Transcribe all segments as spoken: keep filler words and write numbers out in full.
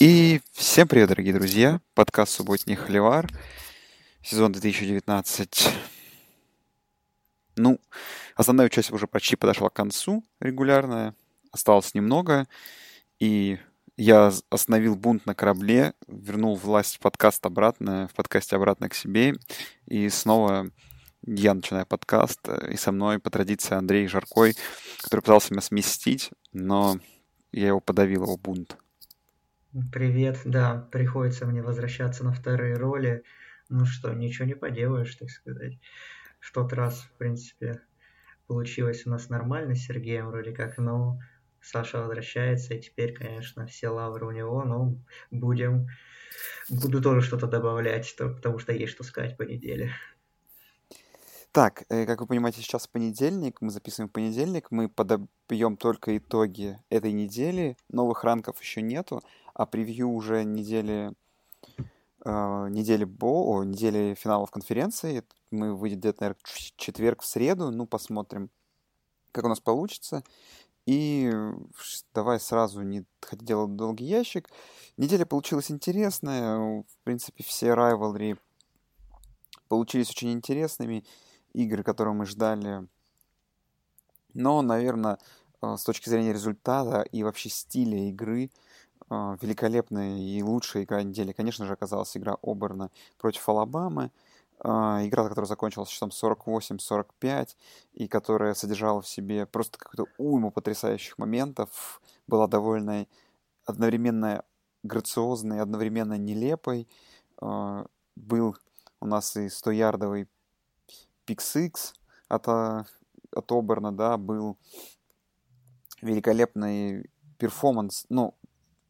И всем привет, дорогие друзья. Подкаст «Субботний холивар». Сезон две тысячи девятнадцать. Ну, основная часть уже почти подошла к концу регулярная. Осталось немного. И я остановил бунт на корабле, вернул власть в подкаст обратно, в подкасте обратно к себе. И снова я начинаю подкаст. И со мной, по традиции, Андрей Жаркой, который пытался меня сместить, но я его подавил, его бунт. Привет, да, приходится мне возвращаться на вторые роли. Ну что, ничего не поделаешь, так сказать. В тот раз, в принципе, получилось у нас нормально с Сергеем вроде как, но Саша возвращается, и теперь, конечно, все лавры у него, но будем, буду тоже что-то добавлять, потому что есть что сказать по неделе. Так, как вы понимаете, сейчас понедельник, мы записываем в понедельник, мы подобьем только итоги этой недели, новых ранков еще нету, а превью уже недели, э, недели, Бо, о, недели финалов конференции, мы выйдем где-то, наверное, в четверг, в среду, ну, посмотрим, как у нас получится. И давай сразу, не хоть делать долгий ящик. Неделя получилась интересная, в принципе, все райвелри получились очень интересными, игры, которые мы ждали. Но, наверное, с точки зрения результата и вообще стиля игры, великолепная и лучшая игра недели, конечно же, оказалась игра Оберна против Алабамы. Игра, которая закончилась счетом сорок восемь сорок пять, и которая содержала в себе просто какую-то уйму потрясающих моментов, была довольно одновременно грациозной и одновременно нелепой. Был у нас и сто ярдовый пиксикс от, от Оберна, да, был великолепный перформанс, ну,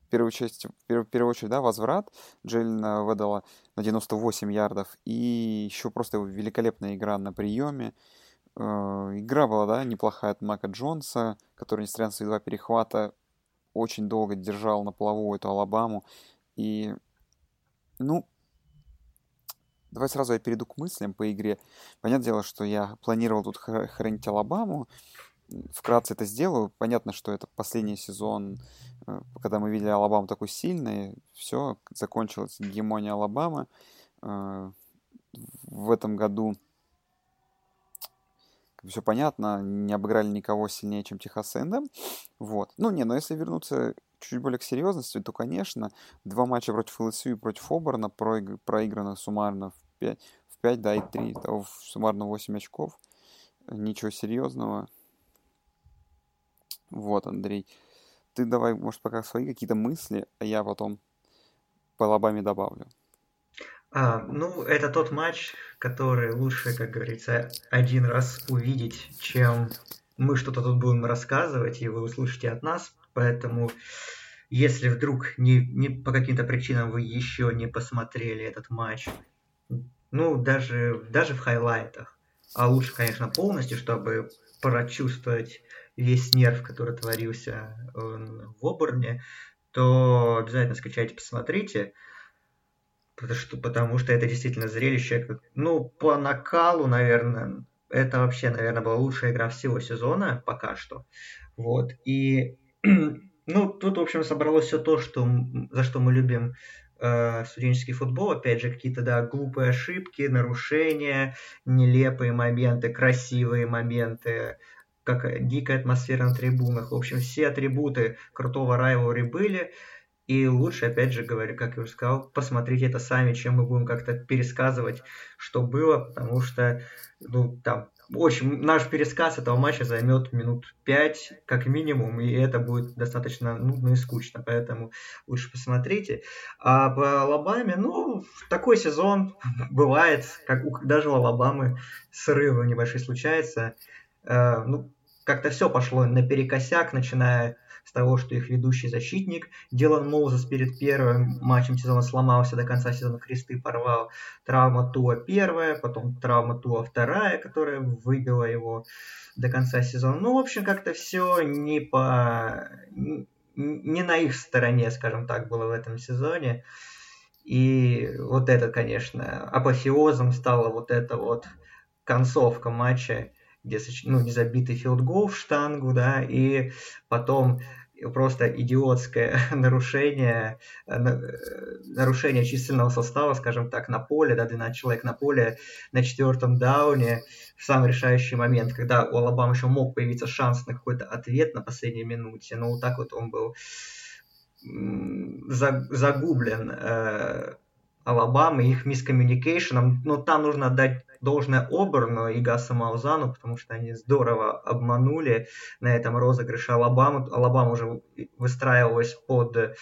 в первую, часть, в первую очередь, да, возврат Джейлина выдала на девяносто восемь ярдов, и еще просто его великолепная игра на приеме. Игра была, да, неплохая от Мака Джонса, который, несмотря на свои два перехвата, очень долго держал на плаву эту Алабаму, и, ну, давай сразу я перейду к мыслям по игре. Понятное дело, что я планировал тут хранить Алабаму. Вкратце это сделаю. Понятно, что это последний сезон, когда мы видели Алабаму такой сильной. Все, закончилась гегемония Алабамы. В этом году все понятно. Не обыграли никого сильнее, чем Техас энд эм. Вот. Ну, не, но если вернуться чуть более к серьезности, то, конечно, два матча против эл эс ю и против Оберна проигр- проиграно суммарно в пять, в пять, да, и три, того суммарно восемь очков. Ничего серьезного. Вот, Андрей, ты давай, может, пока свои какие-то мысли, а я потом по Алабаме добавлю. А, ну, это тот матч, который лучше, как говорится, один раз увидеть, чем мы что-то тут будем рассказывать, и вы услышите от нас. Поэтому, если вдруг не, не, по каким-то причинам вы еще не посмотрели этот матч, ну, даже, даже в хайлайтах, а лучше, конечно, полностью, чтобы прочувствовать весь нерв, который творился в Оберне, то обязательно скачайте, посмотрите, потому что, потому что это действительно зрелище. Ну, по накалу, наверное, это вообще, наверное, была лучшая игра всего сезона пока что. Вот, и... Ну, тут, в общем, собралось все то, что, за что мы любим э, студенческий футбол. Опять же, какие-то, да, глупые ошибки, нарушения, нелепые моменты, красивые моменты, как дикая атмосфера на трибунах. В общем, все атрибуты крутого райвелри были. И лучше, опять же, говорю, как я уже сказал, посмотрите это сами, чем мы будем как-то пересказывать, что было, потому что, ну, там... Очень, наш пересказ этого матча займет минут пять, как минимум, и это будет достаточно нудно и скучно, поэтому лучше посмотрите. А по Алабаме, ну, такой сезон бывает, как у, даже у Алабамы срывы небольшие случаются. Э, ну, как-то все пошло наперекосяк, начиная с того, что их ведущий защитник Дилан Моузес перед первым матчем сезона сломался, до конца сезона кресты порвал. Травма Туа первая, потом травма Туа вторая, которая выбила его до конца сезона. Ну, в общем, как-то все не по... не на их стороне, скажем так, было в этом сезоне. И вот это, конечно, апофеозом стала вот эта вот концовка матча, где, ну, незабитый филдгол в штангу, да, и потом просто идиотское нарушение, нарушение численного состава, скажем так, на поле, да, двенадцать человек на поле на четвертом дауне в самый решающий момент, когда у Алабамы еще мог появиться шанс на какой-то ответ на последней минуте, но вот так вот он был загублен э, Алабамой, их мискоммуникейшеном, но там нужно отдать должное Оберну и Гасу Маузану, потому что они здорово обманули на этом розыгрыше Алабаму. Алабама уже выстраивалась под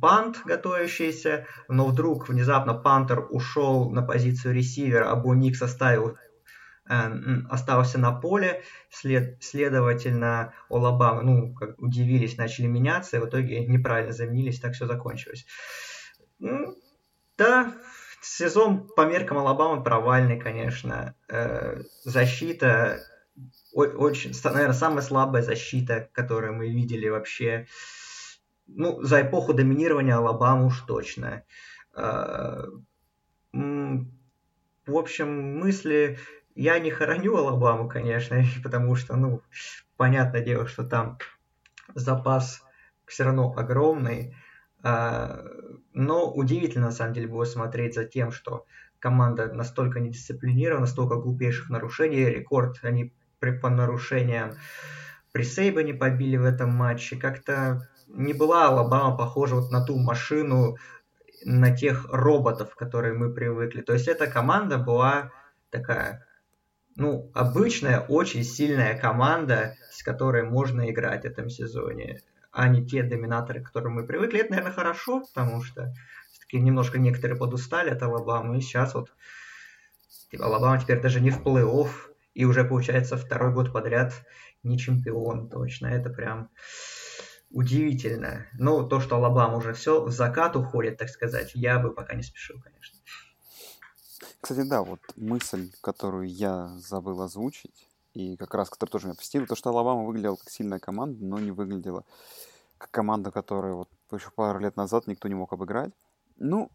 пант, готовящийся, но вдруг внезапно пантер ушел на позицию ресивера, а Бо Никс оставил, э, остался на поле. След, следовательно, Алабама, ну, как удивились, начали меняться, и в итоге неправильно заменились, так все закончилось. Ну, да... Сезон по меркам Алабамы провальный, конечно. Защита, очень, наверное, самая слабая защита, которую мы видели вообще. Ну, за эпоху доминирования Алабамы уж точно. В общем, мысли... Я не хороню Алабаму, конечно, потому что, ну, понятное дело, что там запас все равно огромный. Но удивительно, на самом деле, было смотреть за тем, что команда настолько недисциплинирована, настолько глупейших нарушений. Рекорд они при, по нарушениям при Сейбане побили в этом матче. Как-то не была Алабама похожа вот на ту машину, на тех роботов, к которым мы привыкли. То есть эта команда была такая, ну, обычная, очень сильная команда, с которой можно играть в этом сезоне, а не те доминаторы, к которым мы привыкли. Это, наверное, хорошо, потому что все-таки немножко некоторые подустали от Алабамы, и сейчас вот типа, Алабама теперь даже не в плей-офф, и уже, получается, второй год подряд не чемпион точно. Это прям удивительно. Но то, что Алабама уже все в закат уходит, так сказать, я бы пока не спешил, конечно. Кстати, да, вот мысль, которую я забыл озвучить, и как раз, который тоже меня посетил, то, что Алабама выглядела как сильная команда, но не выглядела как команда, которую вот еще пару лет назад никто не мог обыграть. Ну,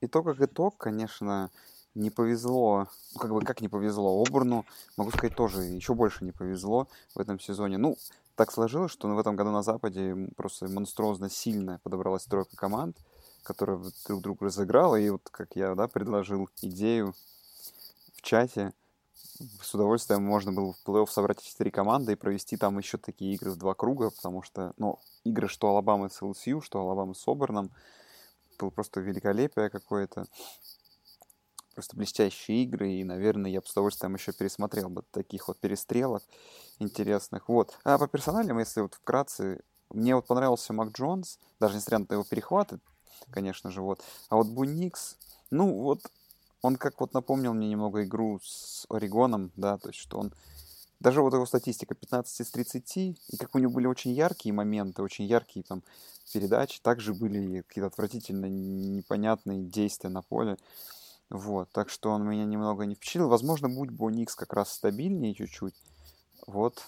итог как итог, конечно, не повезло, ну, как бы как не повезло Оберну, могу сказать, тоже еще больше не повезло в этом сезоне. Ну, так сложилось, что в этом году на Западе просто монструозно сильно подобралась тройка команд, которая друг друга разыграла, и вот как я, да, предложил идею в чате, с удовольствием можно было в плей-офф собрать четыре команды и провести там еще такие игры в два круга, потому что, ну, игры что Алабама с эл эс ю, что Алабама с Оберном, было просто великолепие какое-то, просто блестящие игры, и, наверное, я бы с удовольствием еще пересмотрел бы таких вот перестрелок интересных. Вот. А по персоналям, если вот вкратце, мне вот понравился Мак Джонс, даже несмотря на его перехваты, конечно же, вот. А вот Бо Никс, ну, вот, он как вот напомнил мне немного игру с Орегоном, да, то есть что он... Даже вот его статистика пятнадцать из тридцати, и как у него были очень яркие моменты, очень яркие там передачи, также были какие-то отвратительно непонятные действия на поле, вот, так что он меня немного не впечатлил. Возможно, будь Бо Никс как раз стабильнее чуть-чуть, вот,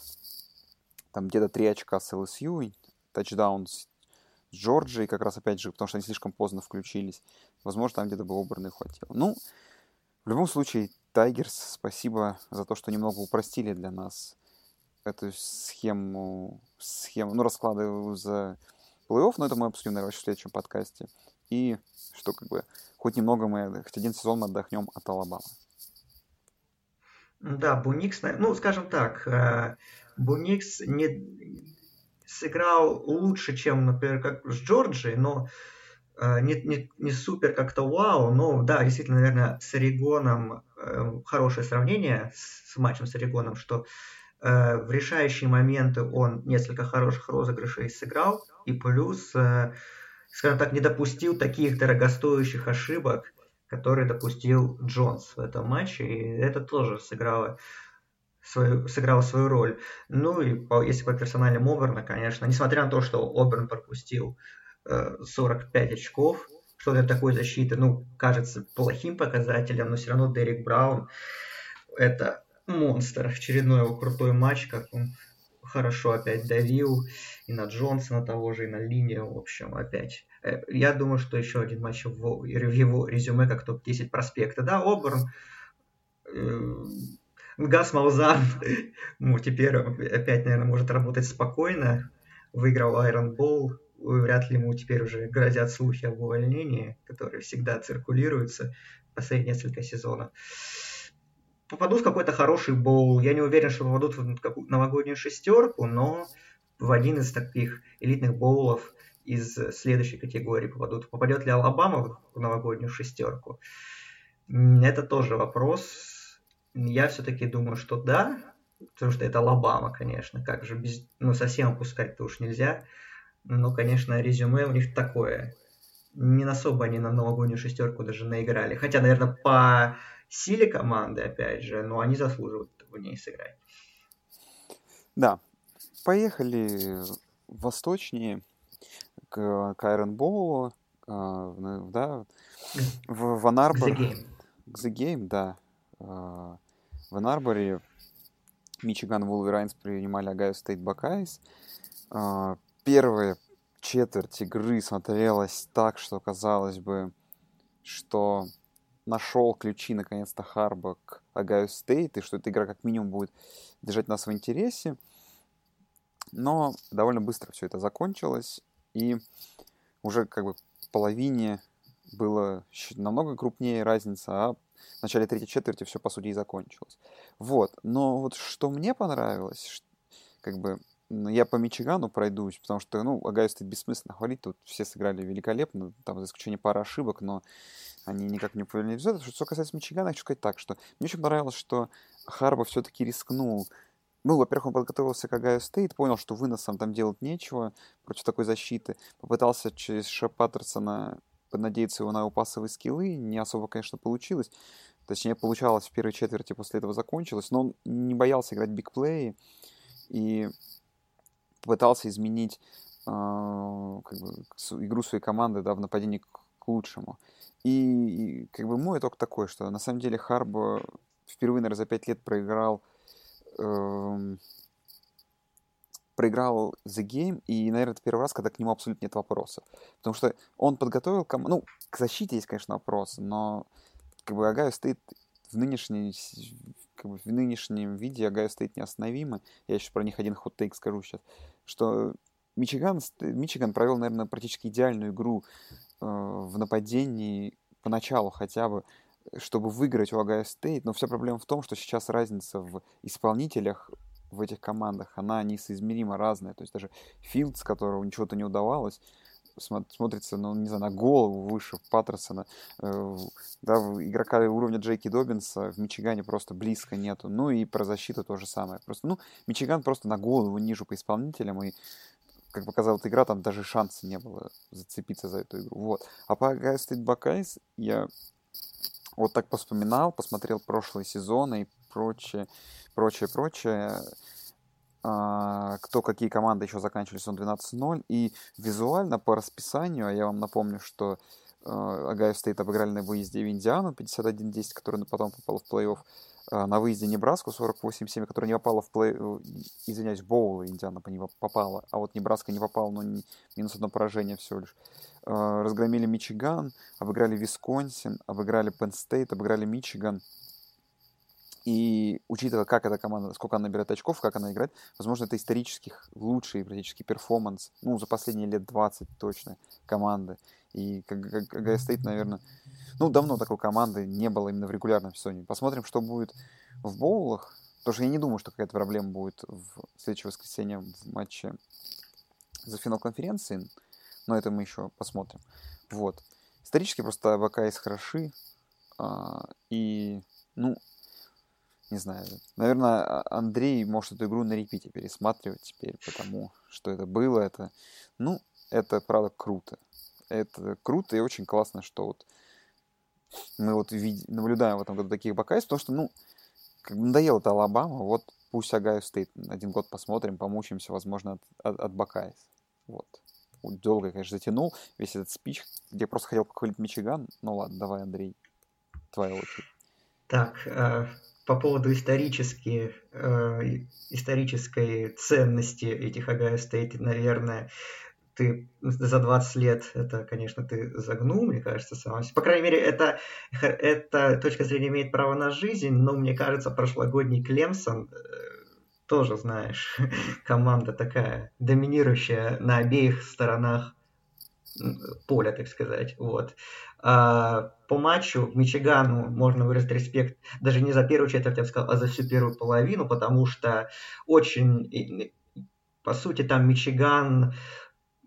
там где-то три очка с эл эс ю, тачдаун с Джорджией, как раз опять же, потому что они слишком поздно включились, возможно, там где-то бы Оберна хватило, ну... В любом случае, Тайгерс, спасибо за то, что немного упростили для нас эту схему, схему ну, расклады за плей-офф, но это мы обсудим, наверное, в следующем подкасте. И что, как бы, хоть немного мы, хоть один сезон мы отдохнем от Алабамы. Да, Бо Никс, ну, скажем так, Бо Никс не сыграл лучше, чем, например, как с Джорджией, но Не, не, не супер как-то вау, но да, действительно, наверное, с Орегоном э, хорошее сравнение с, с матчем с Орегоном, что э, в решающие моменты он несколько хороших розыгрышей сыграл, и плюс, э, скажем так, не допустил таких дорогостоящих ошибок, которые допустил Джонс в этом матче, и это тоже сыграло свою, сыграло свою роль. Ну и по, если по персоналям Оберна, конечно, несмотря на то, что Оберн пропустил сорок пять очков, что для такой защиты, ну, кажется плохим показателем, но все равно Дерек Браун это монстр. Очередной его крутой матч, как он хорошо опять давил и на Джонсона того же, и на линию, в общем, опять. Я думаю, что еще один матч в его резюме как топ десять проспекта. Да, Оберн, Гас Маузан, ну, теперь опять, наверное, может работать спокойно выиграл Iron Bowl, вряд ли ему теперь уже грозят слухи об увольнении, которые всегда циркулируются в последние несколько сезонов. Попадут в какой-то хороший боул. Я не уверен, что попадут в какую-то новогоднюю шестерку, но в один из таких элитных боулов из следующей категории попадут. Попадет ли Алабама в новогоднюю шестерку? Это тоже вопрос. Я все-таки думаю, что да, потому что это Алабама, конечно. Как же без... ну, совсем опускать-то уж нельзя. Но, конечно, резюме у них такое. Не особо они на новогоднюю шестерку даже наиграли. Хотя, наверное, по силе команды, опять же, но они заслуживают в ней сыграть. Да. Поехали восточнее, к Iron Bowl, да, в Ван Арбор. К The Game. К The Game, да. В Ван Арборе Мичиган Вулверайнс принимали Огайо Стейт Бакайс. Первая четверть игры смотрелась так, что казалось бы, что нашел ключи наконец-то Харбок к Огайо Стейт, и что эта игра как минимум будет держать нас в интересе. Но довольно быстро все это закончилось, и уже как бы в половине было намного крупнее разница, а в начале третьей четверти все, по сути, и закончилось. Вот. Но вот что мне понравилось, как бы я по Мичигану пройдусь, потому что, ну, Огайо Стейт бессмысленно хвалить, тут все сыграли великолепно, там, за исключением пары ошибок, но они никак не повлияли на результат. Что касается Мичигана, я хочу сказать так, что мне очень понравилось, что Харбо все-таки рискнул. Ну, во-первых, он подготовился к Огайо Стейт, понял, что выносом там делать нечего против такой защиты. Попытался через Шея Паттерсона надеяться его на его пасовые скиллы. Не особо, конечно, получилось. Точнее, получалось в первой четверти, после этого закончилось. Но он не боялся играть бигплеи и попытался изменить э, как бы, игру своей команды, да, в нападении к, к лучшему. И, и как бы мой итог такой, что на самом деле Харбо впервые, наверное, за пять лет проиграл проиграл The Game, и, наверное, это первый раз, когда к нему абсолютно нет вопросов. Потому что он подготовил команду... Ну, к защите есть, конечно, вопросы, но как бы Огайо Стейт в, нынешней... как бы, в нынешнем виде Огайо Стейт неостановимы. Я еще про них один хот-тейк скажу сейчас. Что Мичиган, Мичиган провел, наверное, практически идеальную игру э, в нападении поначалу хотя бы, чтобы выиграть у Огайо Стейт, но вся проблема в том, что сейчас разница в исполнителях в этих командах, она несоизмеримо разная. То есть даже Филдс, которого ничего-то не удавалось, смотрится, ну, не знаю, на голову выше Паттерсона. Да, игрока уровня Джей Кей Доббинса в Мичигане просто близко нету. Ну и про защиту то же самое. Просто, ну, Мичиган просто на голову ниже по исполнителям, и, как показала эта игра, там даже шанса не было зацепиться за эту игру. Вот. А по Огайо Стейт Бакайс я... Вот так вспоминал, посмотрел прошлые сезоны и прочее, прочее, прочее. А, кто, какие команды еще заканчивали сезон двенадцать ноль. И визуально по расписанию, а я вам напомню, что Огайо Стейт обыграли на выезде в Индиану пятьдесят один десять, которая потом попала в плей-офф. А, на выезде Небраску сорок восемь семь, которая не попала в плей-офф. Извиняюсь, в боул Индиана по не попала. А вот Небраска не попала, но не, минус одно поражение всего лишь. Разгромили Мичиган, обыграли Висконсин, обыграли Penn State, обыграли Мичиган. И учитывая, как эта команда, сколько она набирает очков, как она играет, возможно, это исторически лучший практически перформанс, ну, за последние лет двадцать точно, команды. И Огайо Стейт, наверное, ну, давно такой команды не было именно в регулярном сезоне. Посмотрим, что будет в боулах, потому что я не думаю, что какая-то проблема будет в следующее воскресенье в матче за финал конференции. Но это мы еще посмотрим. Вот. Исторически просто АБКС хороши. А, и, ну, не знаю. Наверное, Андрей может эту игру на репите пересматривать теперь, потому что это было. Это, ну, это, правда, круто. Это круто и очень классно, что вот мы вот вид- наблюдаем в этом году таких АБКС, потому что, ну, как бы надоело это Алабама. Вот пусть Огайо Стейт один год посмотрим, помучаемся, возможно, от, от, от АБКС. Вот. Долго, конечно, затянул весь этот спич, где просто хотел похвалить Мичиган. Ну ладно, давай, Андрей, твоя очередь. Так, э, по поводу исторически, э, исторической ценности этих Огайо Стейт, наверное, ты за двадцать лет, это, конечно, ты загнул, мне кажется, сам. По крайней мере, это, это точка зрения имеет право на жизнь, но, мне кажется, прошлогодний Клемсон тоже, знаешь, команда такая доминирующая на обеих сторонах поля, так сказать. Вот. А по матчу Мичигану можно выразить респект даже не за первую четверть, я бы сказал, а за всю первую половину, потому что очень, по сути, там Мичиган...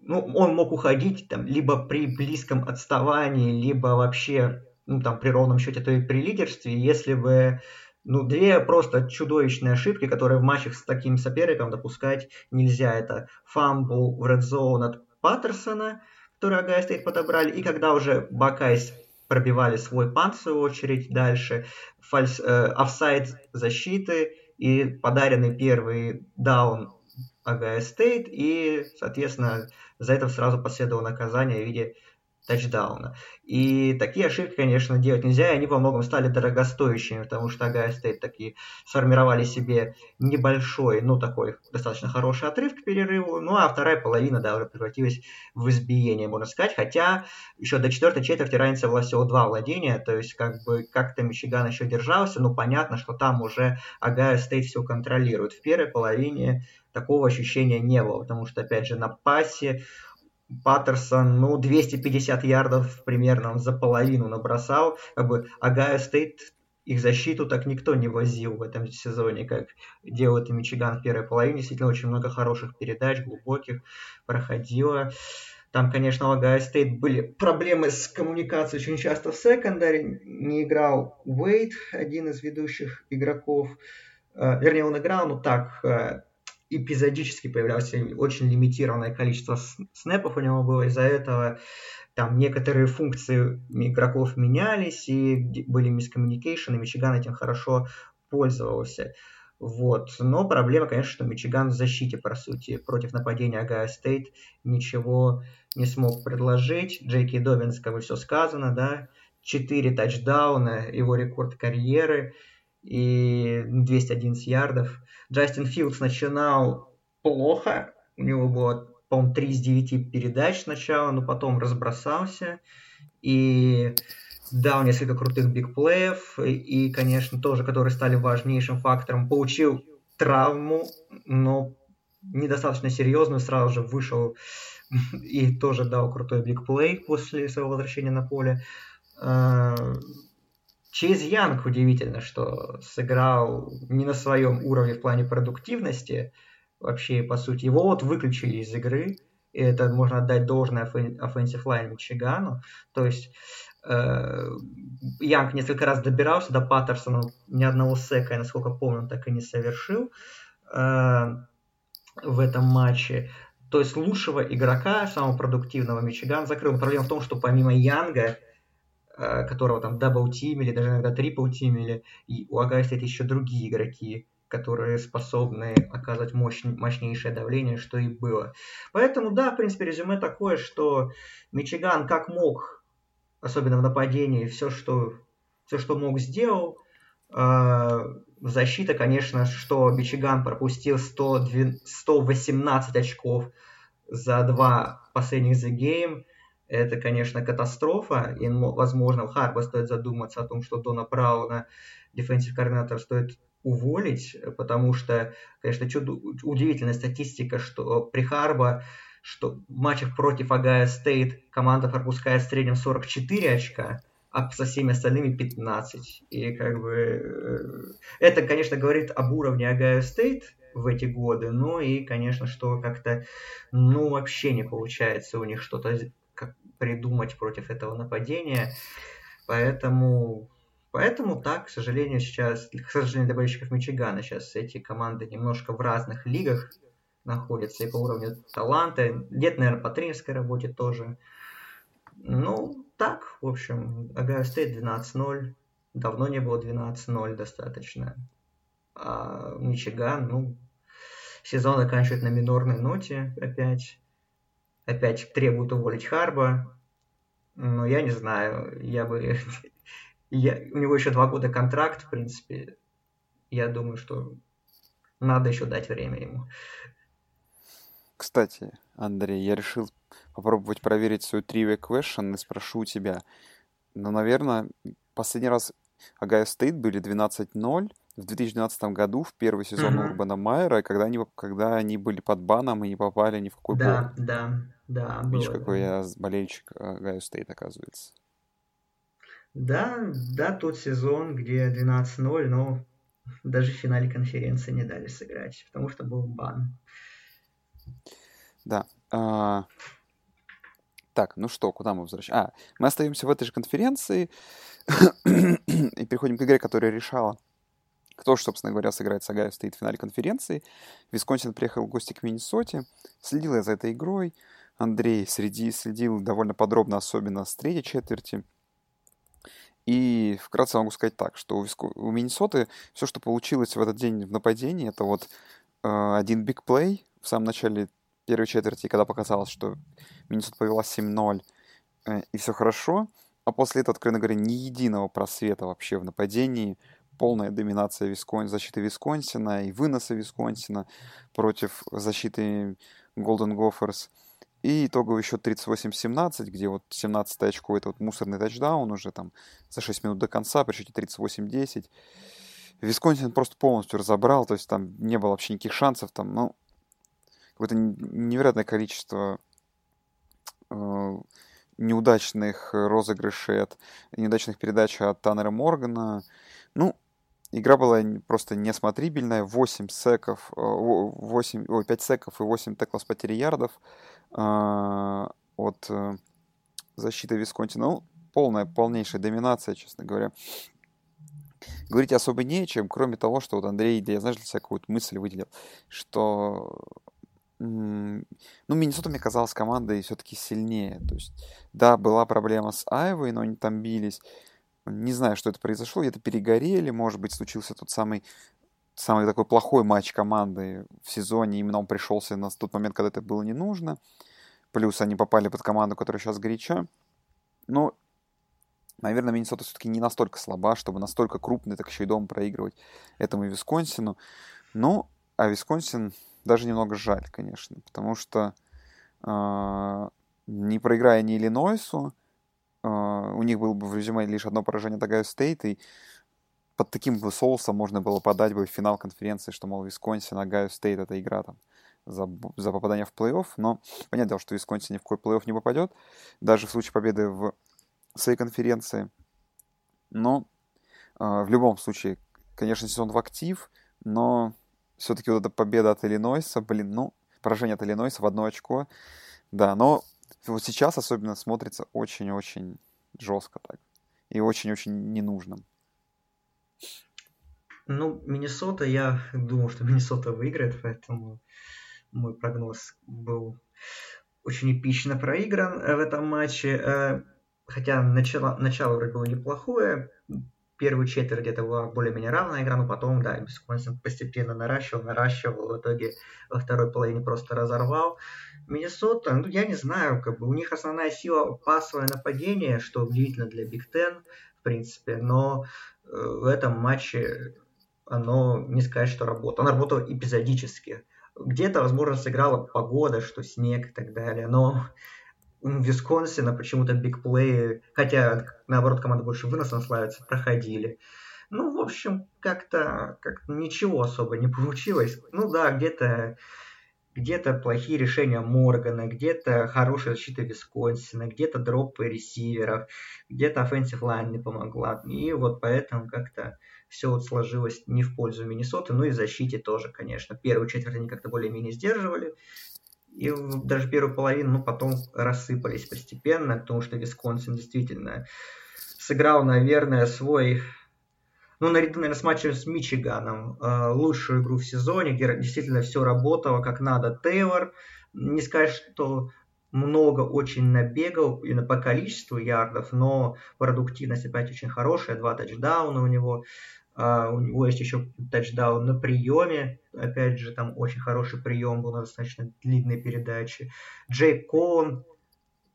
Ну, он мог уходить там, либо при близком отставании, либо вообще ну, там, при ровном счете, то и при лидерстве, если бы ну, две просто чудовищные ошибки, которые в матчах с таким соперником допускать нельзя. Это фамбл в Red Zone от Паттерсона, который Огайо Стейт подобрали, и когда уже Бакайс пробивали свой пант в свою очередь дальше, фальс, э, офсайд защиты и подаренный первый даун Огайо Стейт, и, соответственно, за это сразу последовало наказание в виде тачдауна. И такие ошибки, конечно, делать нельзя, и они во многом стали дорогостоящими, потому что Огайо Стейт такие сформировали себе небольшой, ну, такой достаточно хороший отрыв к перерыву, ну, а вторая половина, да, уже превратилась в избиение, можно сказать, хотя еще до четвертой четверти разница была всего два владения, то есть, как бы, как-то Мичиган еще держался, но понятно, что там уже Огайо Стейт все контролирует. В первой половине такого ощущения не было, потому что, опять же, на пассе Паттерсон, ну, двести пятьдесят ярдов примерно за половину набросал. Как бы Огайо Стейт, их защиту так никто не возил в этом сезоне, как делает и Мичиган в первой половине. Действительно, очень много хороших передач, глубоких проходило. Там, конечно, у Огайо Стейт были проблемы с коммуникацией очень часто в секондаре. Не играл Уэйд, один из ведущих игроков. Вернее, он играл, но так... эпизодически появлялся, очень лимитированное количество снэпов у него было, из-за этого там некоторые функции игроков менялись, и были мискоммуникейшены, Мичиган этим хорошо пользовался. Вот. Но проблема, конечно, что Мичиган в защите, по сути, против нападения Огайо Стейт ничего не смог предложить. Джей Кей Доббинса, как бы все сказано, да, четыре тачдауна, его рекорд карьеры, и двести одиннадцать ярдов. Джастин Филдс начинал плохо, у него было, по-моему, три из девяти передач сначала, но потом разбросался, и дал несколько крутых бигплеев, и, и, конечно, тоже, которые стали важнейшим фактором, получил травму, но недостаточно серьезную, сразу же вышел и тоже дал крутой бигплей после своего возвращения на поле. Чейз Янг, удивительно, что сыграл не на своем уровне в плане продуктивности. Вообще, по сути, его вот выключили из игры. И это можно отдать должное offensive line Мичигану. То есть э, Янг несколько раз добирался до Паттерсона. Ни одного сека, насколько помню, он так и не совершил э, в этом матче. То есть лучшего игрока, самого продуктивного Мичиган закрыл. Проблема в том, что помимо Янга, которого там дабл-тимили, даже иногда трипл-тимили, и у Огайо Стейт еще другие игроки, которые способны оказывать мощь, мощнейшее давление, что и было. Поэтому, да, в принципе, резюме такое, что Мичиган как мог, особенно в нападении, все, что, все, что мог, сделал. Защита, конечно, что Мичиган пропустил сто восемнадцать очков за два последних The Game. Это, конечно, катастрофа, и, возможно, в Харбо стоит задуматься о том, что Дона Брауна, дефенсив координатора, стоит уволить, потому что, конечно, чуд- удивительная статистика, что при Харбо, что в матчах против Огайо Стейт команда пропускает в среднем сорок четыре очка, а со всеми остальными пятнадцать. И как бы это, конечно, говорит об уровне Огайо Стейт в эти годы, ну и, конечно, что как-то, ну, вообще не получается у них что-то придумать против этого нападения. Поэтому, поэтому так, к сожалению, сейчас, к сожалению, для болельщиков Мичигана сейчас эти команды немножко в разных лигах находятся и по уровню таланта. Где-то, наверное, по тренерской работе тоже. Ну, так, в общем, Огайо Стейт двенадцать ноль. Давно не было двенадцать ноль достаточно. А Мичиган, ну, сезон заканчивает на минорной ноте опять. Опять требуют уволить Харбо, но я не знаю, я бы, я, у него еще два года контракт, в принципе, я думаю, что надо еще дать время ему. Кстати, Андрей, я решил попробовать проверить свою trivia question и спрошу у тебя, ну, наверное, последний раз Огайо Стейт были двенадцать ноль, в две тысячи двенадцатом году, в первый сезон mm-hmm. Урбана Майера, когда они, когда они были под баном и не попали ни в какой бол. Да, да, да. Видишь, было, какой да. я болельщик Огайо Стейт, оказывается. Да, да, тот сезон, где двенадцать ноль, но даже в финале конференции не дали сыграть, потому что был бан. Да. А... Так, ну что, куда мы возвращаемся? А, мы остаемся в этой же конференции и переходим к игре, которая решала, кто же, собственно говоря, сыграет с Огайо Стейт в финале конференции. Висконсин приехал в гости к Миннесоте. Следил я за этой игрой. Андрей среди, следил довольно подробно, особенно с третьей четверти. И вкратце могу сказать так, что у, Виско... у Миннесоты все, что получилось в этот день в нападении, это вот э, один бигплей в самом начале первой четверти, когда показалось, что Миннесота повела семь ноль, э, и все хорошо. А после этого, откровенно говоря, ни единого просвета вообще в нападении. Полная доминация Вискон... защиты Висконсина и выноса Висконсина против защиты Golden Gophers. И итоговый счет тридцать восемь семнадцать, где вот семнадцатое очко — это вот мусорный тачдаун уже там за шесть минут до конца, при счете тридцать восемь десять. Висконсин просто полностью разобрал, то есть там не было вообще никаких шансов. Там, ну, какое-то невероятное количество э, неудачных розыгрышей, от, неудачных передач от Таннера Моргана. Ну, игра была просто несмотрибельная. восемь секов, восемь, ой, пять секов и восемь теклов с потери ярдов от защиты Висконсина. Ну, полная, полнейшая доминация, честно говоря. Говорить особо нечем, кроме того, что вот Андрей, я, знаешь, для себя какую-то мысль выделил, что... Ну, Миннесота, мне казалось, командой все-таки сильнее. То есть, да, была проблема с Айвой, но они там бились. Не знаю, что это произошло. Где-то перегорели, может быть, случился тот самый... самый такой плохой матч команды в сезоне. Именно он пришелся на тот момент, когда это было не нужно. Плюс они попали под команду, которая сейчас горяча. Но, наверное, Миннесота все-таки не настолько слаба, чтобы настолько крупный, так еще и дома проигрывать этому Висконсину. Ну, а Висконсин даже немного жаль, конечно. Потому что э, не проиграя ни Иллинойсу, э, у них было бы в резюме лишь одно поражение от Огайо Стейт, и под таким бы соусом можно было подать бы в финал конференции, что, мол, Висконсин, Огайо Стейт — это игра там за, за попадание в плей-офф. Но понятное дело, что Висконсин ни в какой плей-офф не попадет, даже в случае победы в своей конференции. Но э, в любом случае, конечно, сезон в актив, но все-таки вот эта победа от Иллинойса, блин, ну, поражение от Иллинойса в одно очко, да, но вот сейчас особенно смотрится очень-очень жестко так и очень-очень ненужным. Ну, Миннесота, я думал, что Миннесота выиграет, поэтому мой прогноз был очень эпично проигран в этом матче. Хотя начало, начало вроде было неплохое. Первую четверть где-то была более-менее равная игра, но потом, да, Висконсин постепенно наращивал, наращивал, в итоге во второй половине просто разорвал. Миннесота, ну, я не знаю, как бы у них основная сила пасовое нападение, что удивительно для Биг Тен, в принципе, но в этом матче оно, не сказать, что работало. Оно работало эпизодически. Где-то, возможно, сыграла погода, что снег и так далее, но у Висконсина почему-то бигплеи, хотя, наоборот, команда больше выносом славится, проходили. Ну, в общем, как-то, как-то ничего особо не получилось. Ну да, где-то, где-то плохие решения Моргана, где-то хорошая защита Висконсина, где-то дропы ресиверов, где-то offensive line не помогла. И вот поэтому как-то все вот сложилось не в пользу Миннесоты, ну и в защите тоже, конечно. Первую четверть они как-то более-менее сдерживали, и даже первую половину, ну, потом рассыпались постепенно, потому что Висконсин действительно сыграл, наверное, свой... Ну, наверное, с матчем с Мичиганом лучшую игру в сезоне, где действительно все работало как надо. Тейлор, не сказать, что много очень набегал именно по количеству ярдов, но продуктивность опять очень хорошая, два тачдауна у него. Uh, у него есть еще тачдаун на приеме, опять же, там очень хороший прием был на достаточно длинной передаче. Джей Коун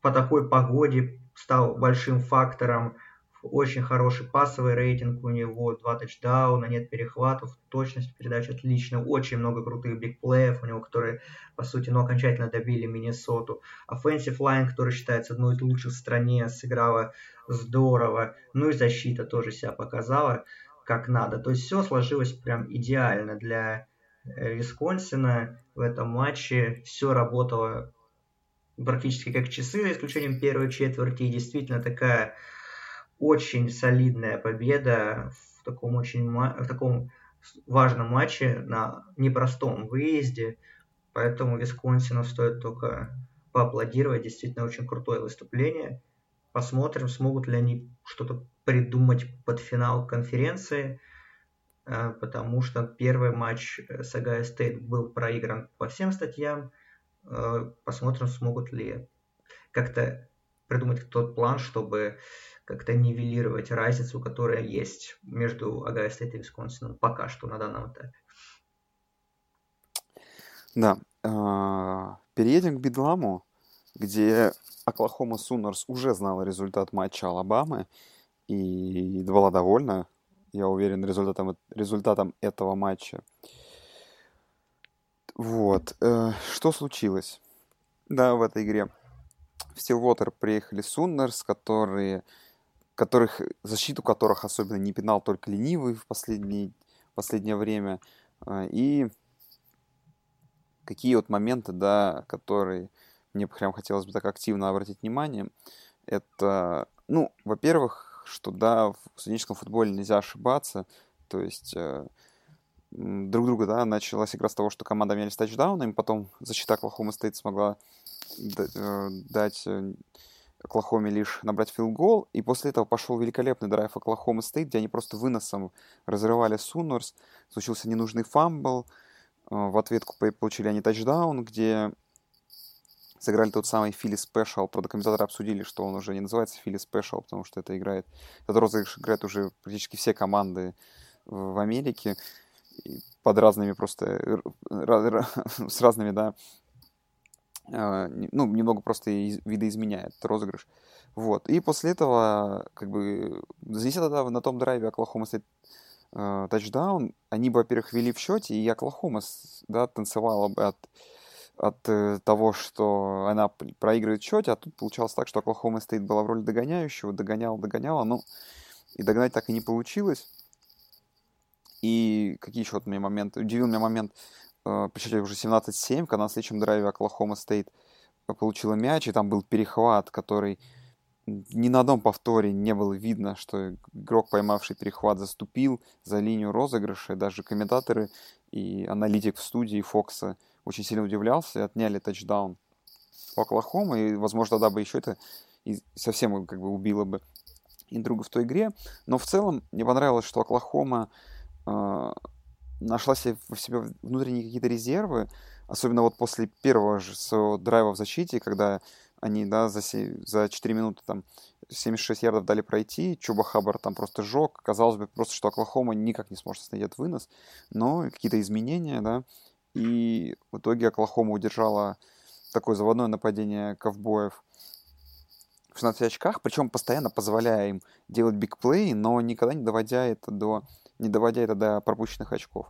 по такой погоде стал большим фактором, очень хороший пассовый рейтинг у него, два тачдауна, нет перехватов, точность передач отлично, очень много крутых бигплеев у него, которые, по сути, ну, окончательно добили Миннесоту. Offensive line, который считается одной из лучших в стране, сыграла здорово, ну и защита тоже себя показала. как надо. То есть все сложилось прям идеально для Висконсина. В этом матче все работало практически как часы, за исключением первой четверти. И действительно такая очень солидная победа в таком, очень, в таком важном матче на непростом выезде. Поэтому Висконсину стоит только поаплодировать. Действительно очень крутое выступление. Посмотрим, смогут ли они что-то придумать под финал конференции, потому что первый матч с Огайо Стейт был проигран по всем статьям. Посмотрим, смогут ли как-то придумать тот план, чтобы как-то нивелировать разницу, которая есть между Огайо Стейт и Висконсином пока что на данном этапе. Да. Переедем к Бидламу, где Оклахома Сунерс уже знала результат матча Алабамы и была довольна, я уверен, результатом, результатом этого матча. Вот. Что случилось? Да, в этой игре в Стиллвотер приехали Сунерс, которые, которых, защиту которых особенно не пинал только ленивый в последние, последнее время. И какие вот моменты, да, которые... мне прям хотелось бы так активно обратить внимание, это, ну, во-первых, что, да, в студенческом футболе нельзя ошибаться, то есть э, друг друга, да, началась игра с того, что команда менялись тачдаунами, потом защита Оклахома Стейт смогла д- э, дать э, Оклахоме лишь набрать филд-гол, и после этого пошел великолепный драйв Оклахома Стейт, где они просто выносом разрывали Сунерс, случился ненужный фамбл, э, в ответку получили они тачдаун, где... сыграли тот самый Philly Special. Правда, комментаторы обсудили, что он уже не называется Philly Special, потому что это играет... этот розыгрыш играют уже практически все команды в Америке. И под разными просто... с разными, да... ну, немного просто видоизменяет розыгрыш. Вот. И после этого, как бы... занеся тогда на том драйве Оклахома Стейт тачдаун, они бы, во-первых, вели в счете, и Оклахома, да, танцевала бы от... от того, что она проигрывает в счете, а тут получалось так, что Оклахома Стейт была в роли догоняющего, догоняла, догоняла, но и догнать так и не получилось. И какие еще вот мне моменты? Удивил меня момент, э, по счету уже семнадцать семь, когда на следующем драйве Оклахома Стейт получила мяч, и там был перехват, который ни на одном повторе не было видно, что игрок, поймавший перехват, заступил за линию розыгрыша, и даже комментаторы и аналитик в студии Фокса очень сильно удивлялся, и отняли тачдаун у Оклахомы, и, возможно, тогда бы еще это и совсем как бы убило бы и друга в той игре. Но в целом мне понравилось, что Оклахома э, нашла себе, в себе внутренние какие-то резервы, особенно вот после первого же своего драйва в защите, когда они, да, за, за четыре минуты там семьдесят шесть ярдов дали пройти, Чуба Хаббард там просто жег, казалось бы просто, что Оклахома никак не сможет остановить вынос, но какие-то изменения, да, и в итоге Оклахома удержала такое заводное нападение ковбоев в шестнадцати очках, причем постоянно позволяя им делать бигплей, но никогда не доводя это до, не доводя это до пропущенных очков.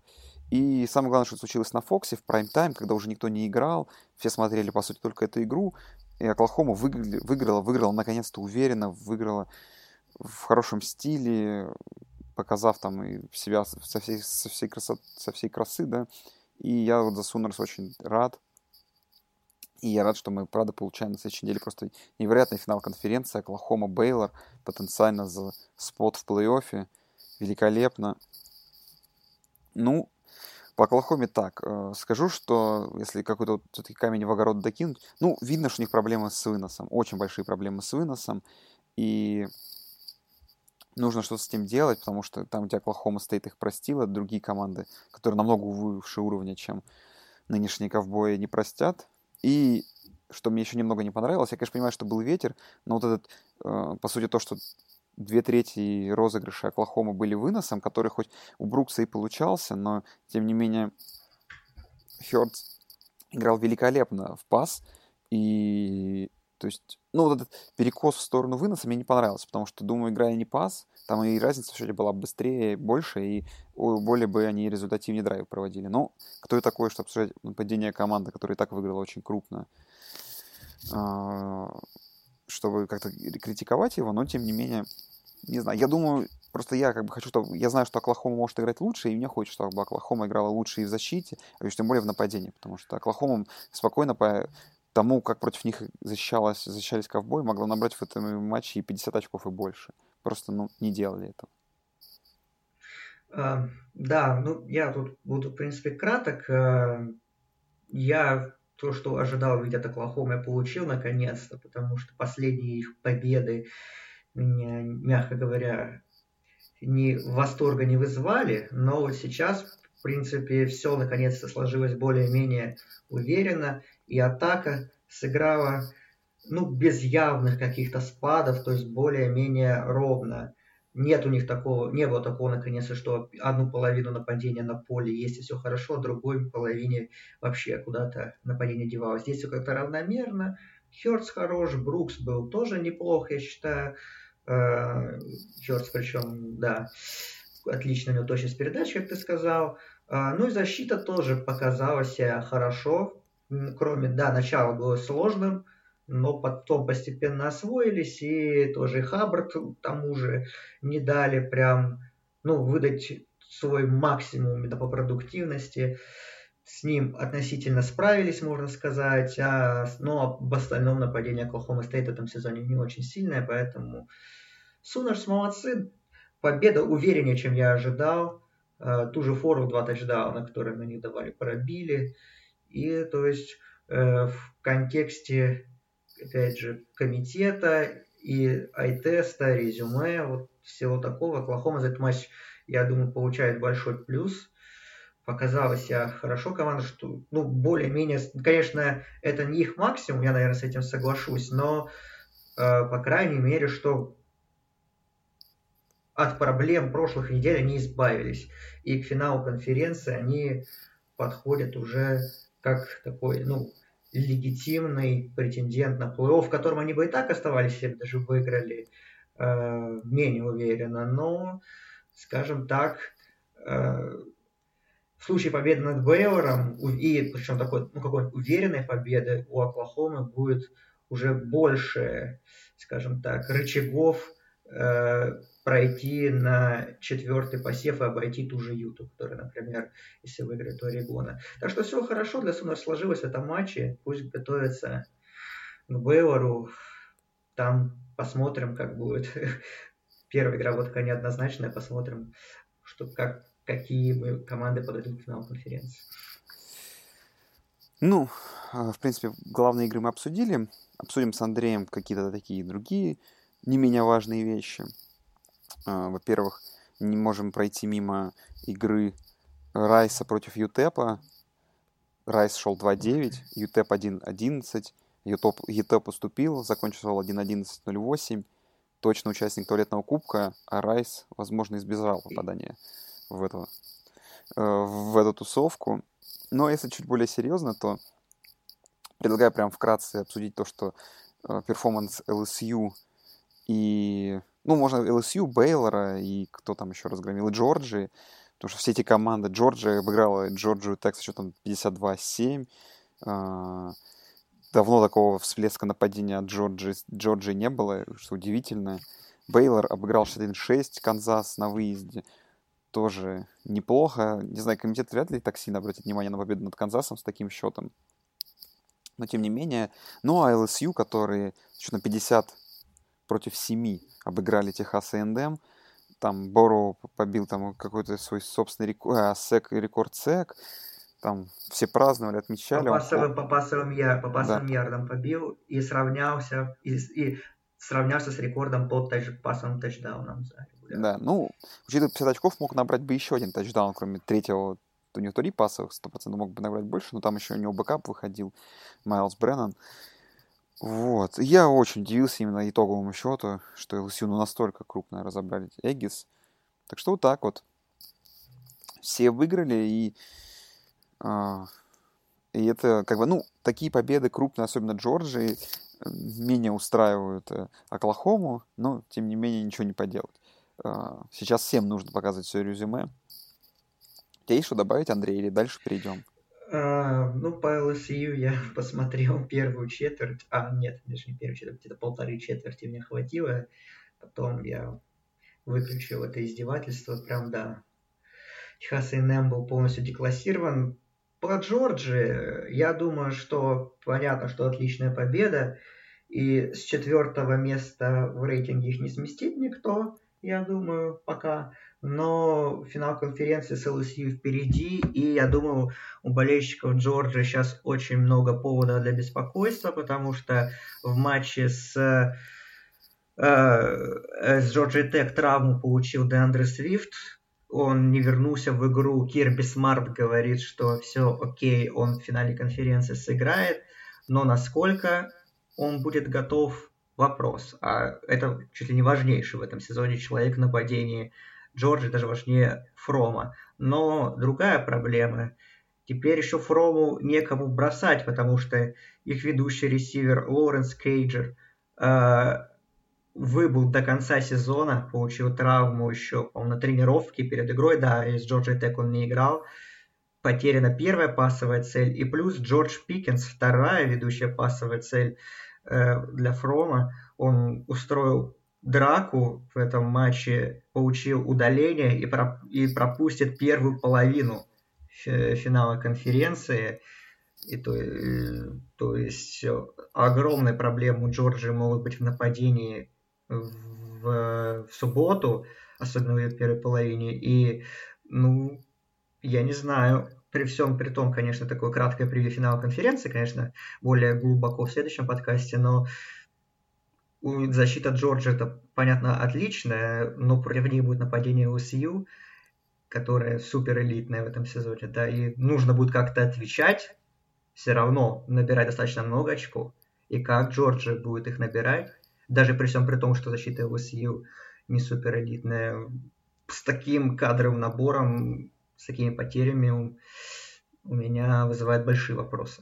И самое главное, что случилось на Фоксе в прайм-тайм, когда уже никто не играл, все смотрели, по сути, только эту игру, и Оклахома выиграла, выиграла, выиграла наконец-то уверенно, выиграла в хорошем стиле, показав там и себя со всей, со всей, красо, со всей красы, да. И я вот за Сунерс очень рад. И я рад, что мы, правда, получаем на следующей неделе просто невероятный финал конференции. Оклахома-Бейлор потенциально за спот в плей-оффе. Великолепно. Ну, по Оклахоме так. Скажу, что если какой-то вот камень в огород докинуть... ну, видно, что у них проблемы с выносом. Очень большие проблемы с выносом. И нужно что-то с этим делать, потому что там, где Оклахома Стейт их простила, другие команды, которые намного выше уровня, чем нынешние ковбои, не простят. И что мне еще немного не понравилось, я, конечно, понимаю, что был ветер, но вот этот, э, по сути, то, что две трети розыгрыша Оклахомы были выносом, который хоть у Брукса и получался, но, тем не менее, Хёрдс играл великолепно в пас, и... то есть, ну, вот этот перекос в сторону выноса мне не понравился, потому что, думаю, играя не пас, там и разница в счете была быстрее, больше, и более бы они результативнее драйвы проводили. Но кто и такой, что обсуждать нападение команды, которая и так выиграла очень крупно, чтобы как-то критиковать его, но, тем не менее, не знаю. Я думаю, Просто я как бы хочу, чтобы... Я знаю, что Оклахома может играть лучше, и мне хочется, чтобы Оклахома играла лучше и в защите, а уж тем более в нападении, потому что Оклахома спокойно по тому, как против них защищалась, защищались ковбои, могла набрать в этом матче и пятьдесят очков и больше. Просто, ну, не делали этого. Uh, да, ну, я тут буду, в принципе, краток. Uh, я то, что ожидал ведь от Оклахомы, получил наконец-то, потому что последние их победы меня, мягко говоря, ни восторга не вызывали, но вот сейчас, в принципе, все наконец-то сложилось более-менее уверенно, и атака сыграла, ну, без явных каких-то спадов, то есть более-менее ровно. Нет у них такого, не было такого, наконец-то, что одну половину нападения на поле есть, и все хорошо, а другой половине вообще куда-то нападение девалось. Здесь все как-то равномерно. Хёртс хорош, Брукс был тоже неплох, я считаю. Хёртс, причем, да, отлично у него точность передач, как ты сказал. Ну и защита тоже показалась себя хорошо. Кроме, да, начало было сложным, но потом постепенно освоились, и тоже Хаббард тому же не дали прям, ну, выдать свой максимум по продуктивности. С ним относительно справились, можно сказать, а, но в остальном нападение Оклахома Стейт в этом сезоне не очень сильное, поэтому Сунерс молодцы. Победа увереннее, чем я ожидал. Ту же фору два тачдауна, которые на них давали, пробили. И, то есть, в контексте, опять же, комитета и ай-теста, резюме, вот всего такого, Оклахома за этот матч, я думаю, получает большой плюс. Показалось себя хорошо команда, что, ну, более-менее, конечно, это не их максимум, я, наверное, с этим соглашусь, но, э, по крайней мере, что от проблем прошлых недель они избавились. И к финалу конференции они подходят уже как такой, ну, легитимный претендент на плей-офф, в котором они бы и так оставались, если бы даже выиграли, э, менее уверенно, но, скажем так, э, в случае победы над Бейлором, и причем такой, ну, какой-нибудь уверенной победы у Оклахомы будет уже больше, скажем так, рычагов э, пройти на четвертый посев и обойти ту же Юту, которая, например, если выиграет у Орегона. Так что все хорошо, для Сунерс сложилось в этом матче, пусть готовятся к Бейлору, там посмотрим, как будет. Первая игра вот такая неоднозначная, посмотрим, что как... какие мы команды подойдут к финалу конференции. Ну, в принципе, главные игры мы обсудили. Обсудим с Андреем какие-то такие другие не менее важные вещи. Во-первых, не можем пройти мимо игры Райса против Ютепа. Райс шел два девять, Ютеп один одиннадцать, Ютеп уступил, закончился один одиннадцать ноль восемь. Точно участник туалетного кубка, а Райс, возможно, избежал попадания в эту, в эту тусовку. Но если чуть более серьезно, то предлагаю прям вкратце обсудить то, что перформанс эл эс ю и... Ну, можно эл эс ю, Бейлора и кто там еще разгромил, и Джорджии, потому что все эти команды... Джорджия обыграла Джорджию Текс счетом пятьдесят два семь. Давно такого всплеска нападения от Джорджии, Джорджии не было, что удивительно. Бейлор обыграл шестьдесят один шесть Канзас на выезде. Тоже неплохо. Не знаю, комитет вряд ли так сильно обратит внимание на победу над Канзасом с таким счетом. Но тем не менее. Ну а эл эс ю, которые что-то на пятьдесят против семи обыграли Техас и эн эм. Там Боро побил там какой-то свой собственный рекорд, а, сек, рекорд сек. Там все праздновали, отмечали. По пассовым, по пассовым, яр, по пассовым да. ярдам побил и сравнялся, и, и сравнялся с рекордом по тач, пассовым тачдауном. Да, ну, учитывая пятьдесят очков, мог набрать бы еще один тачдаун, кроме третьего, у него три пасовых, сто процентов мог бы набрать больше, но там еще у него бэкап выходил, Майлз Бреннан. Вот, я очень удивился именно итоговому счету, что эл эс ю ну, настолько крупно разобрали Эггис. Так что вот так вот. Все выиграли, и, а, и это как бы, ну, такие победы крупные, особенно Джорджии, менее устраивают Оклахому, но, тем не менее, ничего не поделать. Сейчас всем нужно показывать все резюме. У тебя есть что добавить, Андрей, или дальше перейдем? А, ну, по эл эс ю я посмотрел первую четверть. А, нет, даже не первую четверть, где-то полторы четверти мне хватило. Потом я выключил это издевательство, прям да. Техас и эм был полностью деклассирован. Про Джорджию, я думаю, что понятно, что отличная победа, и с четвертого места в рейтинге их не сместит никто, я думаю, пока. Но финал конференции с эл эс ю впереди, и я думаю, у болельщиков Джорджии сейчас очень много поводов для беспокойства, потому что в матче с... С Джорджией Тек травму получил Деандре Свифт. Он не вернулся в игру. Кирби Смарт говорит, что все окей, он в финале конференции сыграет. Но насколько он будет готов, вопрос. А это чуть ли не важнейший в этом сезоне человек в нападении Джорджии, даже важнее Фрома. Но другая проблема. Теперь еще Фрому некому бросать, потому что их ведущий ресивер Лоуренс Кейджер выбыл до конца сезона, получил травму еще, по-моему, на тренировке перед игрой, да, и с Джорджией Тек он не играл. Потеряна первая пасовая цель, и плюс Джордж Пикенс, вторая ведущая пасовая цель э, для Фрома. Он устроил драку в этом матче, получил удаление и, про- и пропустит первую половину фи- финала конференции. И то, и, то есть огромные проблемы у Джорджии могут быть в нападении В, в субботу, особенно в ее первой половине, и, ну, я не знаю, при всем при том, конечно, такое краткое превью финала конференции, конечно, более глубоко в следующем подкасте, но защита Джорджии, это, понятно, отличная, но против нее будет нападение эл эс ю, которое суперэлитное в этом сезоне, да, и нужно будет как-то отвечать, все равно набирать достаточно много очков, и как Джорджия будет их набирать, даже при всем при том, что защита эл эс ю не суперэлитная, с таким кадровым набором, с такими потерями у меня вызывает большие вопросы.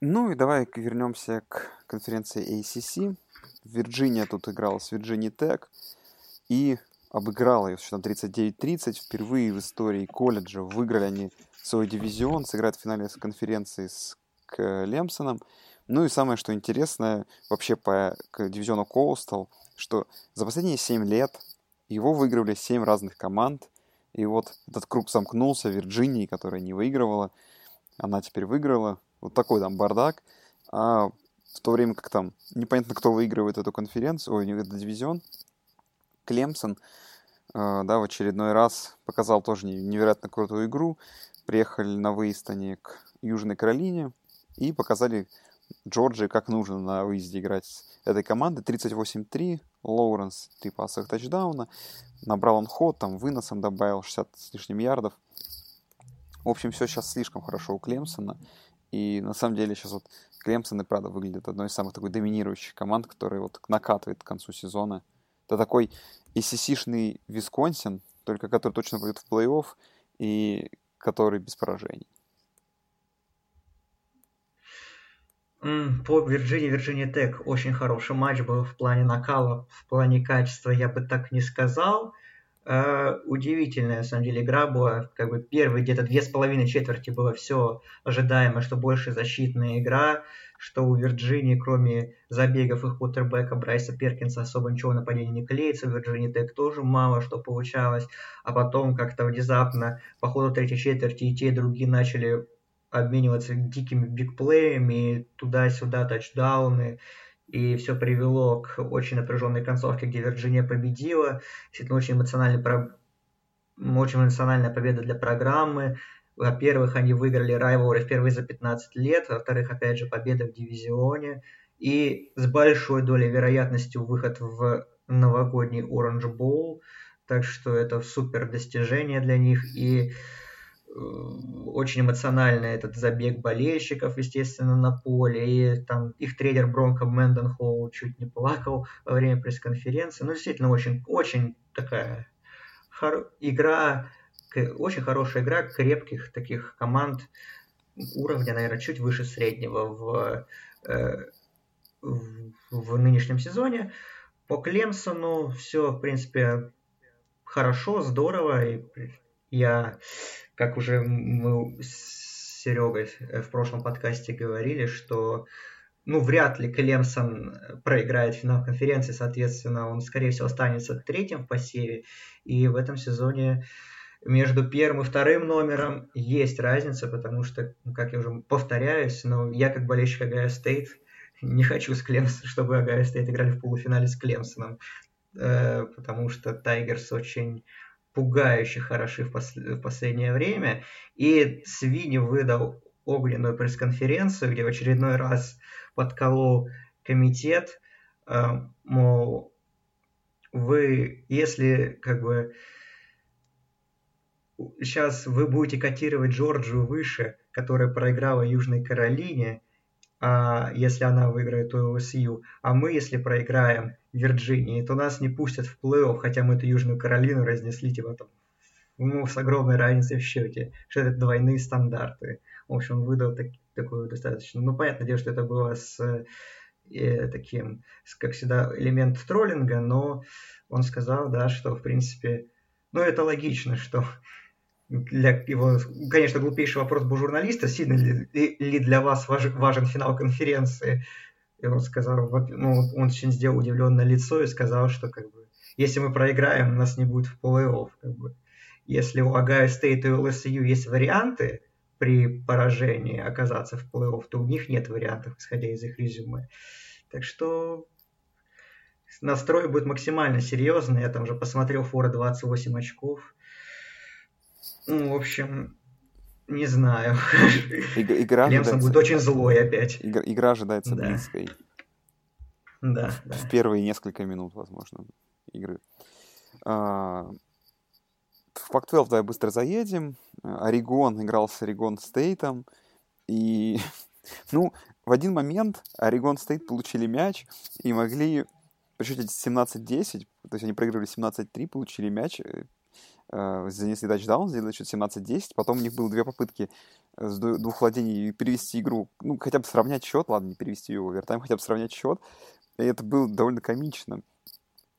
Ну и давай вернемся к конференции эй си си. Вирджиния тут играла с Вирджинией Тек и обыграла ее с счетом тридцать девять тридцать. Впервые в истории колледжа выиграли они свой дивизион, сыграют в финале конференции с Клемсоном. Ну и самое, что интересное вообще по дивизиону Коустал, что за последние семь лет его выигрывали семь разных команд, и вот этот круг замкнулся Вирджинии, которая не выигрывала, она теперь выиграла. Вот такой там бардак. А в то время как там непонятно, кто выигрывает эту конференцию, ой, этот дивизион, Клемсон, э, да, в очередной раз показал тоже невероятно крутую игру. Приехали на выезд они к Южной Каролине и показали Джорджии, как нужно на выезде играть с этой командой. тридцать восемь три, Лоуренс, три пасовых тачдауна. Набрал он ход, там выносом добавил шестьдесят с лишним ярдов. В общем, все сейчас слишком хорошо у Клемсона. И на самом деле сейчас вот Клемсон и правда выглядит одной из самых такой доминирующих команд, которая вот накатывает к концу сезона. Это такой эй си си-шный Висконсин, только который точно пойдет в плей-офф и который без поражений. По Вирджинии, Вирджиния Тек очень хороший матч был в плане накала, в плане качества я бы так не сказал. Э, удивительная, на самом деле, игра была. Как бы первые где-то две с половиной четверти было все ожидаемо, что больше защитная игра, что у Вирджинии, кроме забегов их квотербека Брайса Перкинса, особо ничего нападения не клеится. У Вирджинии Тек тоже мало что получалось. А потом как-то внезапно по ходу третьей четверти и те, и другие начали обмениваться дикими бигплеями, туда-сюда тачдауны, и все привело к очень напряженной концовке, где Вирджиния победила. Действительно, очень эмоциональная, про... очень эмоциональная победа для программы. Во-первых, они выиграли райвлри впервые за пятнадцать лет, во-вторых, опять же, победа в дивизионе, и с большой долей вероятности выход в новогодний Orange Bowl, так что это супер достижение для них, и очень эмоционально этот забег болельщиков, естественно, на поле. И там их тренер Бронко Мэнденхолл чуть не плакал во время пресс-конференции. Ну, действительно, очень, очень такая хор... игра, очень хорошая игра крепких таких команд уровня, наверное, чуть выше среднего в, в, в нынешнем сезоне. По Клемсону все, в принципе, хорошо, здорово. И я... Как уже мы с Серегой в прошлом подкасте говорили, что ну, вряд ли Клемсон проиграет финал конференции, соответственно, он, скорее всего, останется третьим в посеве, и в этом сезоне между первым и вторым номером есть разница, потому что, как я уже повторяюсь, но я как болельщик Огайо Стейт не хочу, с Клемс... чтобы Огайо Стейт играли в полуфинале с Клемсоном, потому что Тайгерс очень пугающе хороши в, пос... в последнее время. И Свини выдал огненную пресс-конференцию, где в очередной раз подколол комитет, мол, вы, если как бы... сейчас вы будете котировать Джорджию выше, которая проиграла Южной Каролине, а если она выиграет то эл эс ю, а мы, если проиграем Вирджинии, то нас не пустят в плей-офф, хотя мы эту Южную Каролину разнесли типа там, ну, с огромной разницей в счете, что это двойные стандарты. В общем, выдал так, такую достаточно... Ну, понятное дело, что это было с э, таким, как всегда, элемент троллинга, но он сказал, да, что, в принципе, ну, это логично, что... Для его, конечно, глупейший вопрос был журналиста, сильно ли, ли для вас важ, важен финал конференции. И он сказал, ну, он очень сделал удивленное лицо и сказал, что как бы, если мы проиграем, нас не будет в плей-офф. Как бы. Если у Огайо Стейт и эл эс ю есть варианты при поражении оказаться в плей-офф, то у них нет вариантов, исходя из их резюме. Так что настрой будет максимально серьезный. Я там уже посмотрел фора двадцать восемь очков. Ну, в общем, не знаю. И, игра Клемсон будет очень злой опять. Игра, игра ожидается да. близкой. Да. В, да. в первые несколько минут, возможно, игры. А, в Пак-двенадцать давай быстро заедем. Орегон играл с Орегон Стейтом. И, ну, в один момент Орегон Стейт получили мяч и могли при счете семнадцать десять, то есть они проигрывали семнадцать три, получили мяч, занесли тачдаун, сделали счет семнадцать десять, потом у них было две попытки с двух владений перевести игру, ну, хотя бы сравнять счет, ладно, не перевести ее в овертайм, хотя бы сравнять счет, и это было довольно комично,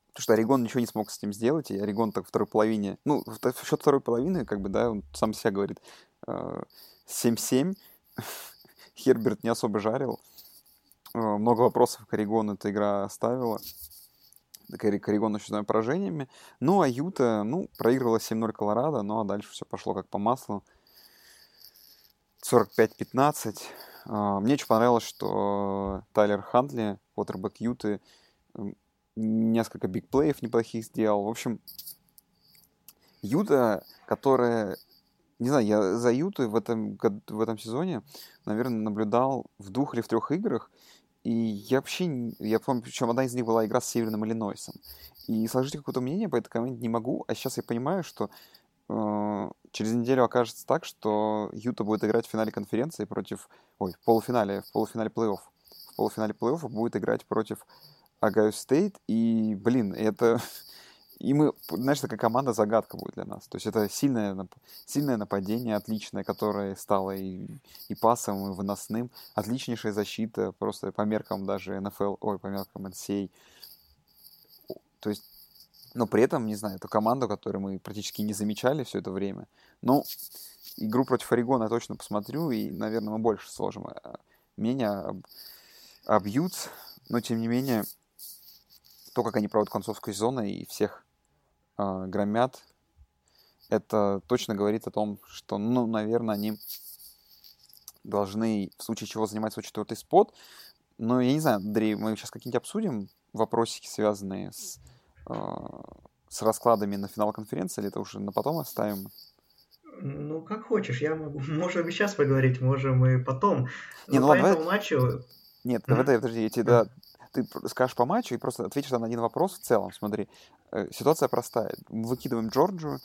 потому что Орегон ничего не смог с ним сделать, и Орегон так в второй половине, ну, в счет второй половины, как бы, да, он сам себя говорит, семь семь, Херберт не особо жарил, много вопросов к Орегону эта игра оставила, к Орегону счетными поражениями. Ну, а Юта, ну, проигрывала семь ноль Колорадо, ну, а дальше все пошло как по маслу. сорок пять пятнадцать. Мне очень понравилось, что Тайлер Хантли, квотербэк Юты, несколько бигплеев неплохих сделал. В общем, Юта, которая... Не знаю, я за Ютой в этом, в этом сезоне, наверное, наблюдал в двух или в трех играх. И я вообще, я помню, причем одна из них была игра с Северным Иллинойсом. И сложить какое-то мнение по этой команде не могу. А сейчас я понимаю, что э, через неделю окажется так, что Юта будет играть в финале конференции против... Ой, в полуфинале, в полуфинале плей-офф. В полуфинале плей-офф будет играть против Огайо Стейт. И, блин, это... И мы, знаешь, такая команда-загадка будет для нас. То есть это сильное, сильное нападение, отличное, которое стало и, и пасовым, и выносным. Отличнейшая защита, просто по меркам даже эн эф эл, ой, по меркам эн си эй. То есть, но при этом, не знаю, эту команду, которую мы практически не замечали все это время. Ну, игру против Орегона я точно посмотрю, и, наверное, мы больше сложим мнение об, об Ютс. Но, тем не менее, то, как они проводят концовку сезона и всех громят, это точно говорит о том, что, ну, наверное, они должны в случае чего занимать свой четвертый спот. Но я не знаю, Андрей, мы сейчас какие-нибудь обсудим вопросики, связанные с, э, с раскладами на финал конференции, или это уже на потом оставим? Ну, как хочешь, я могу. Можем и сейчас поговорить, можем и потом. Но не, ну, по ладно, этому давай... матчу... Нет, давай, давай, подожди, я тебе... Да... Ты скажешь по матчу и просто ответишь на один вопрос в целом. Смотри, ситуация простая. Мы выкидываем Джорджию.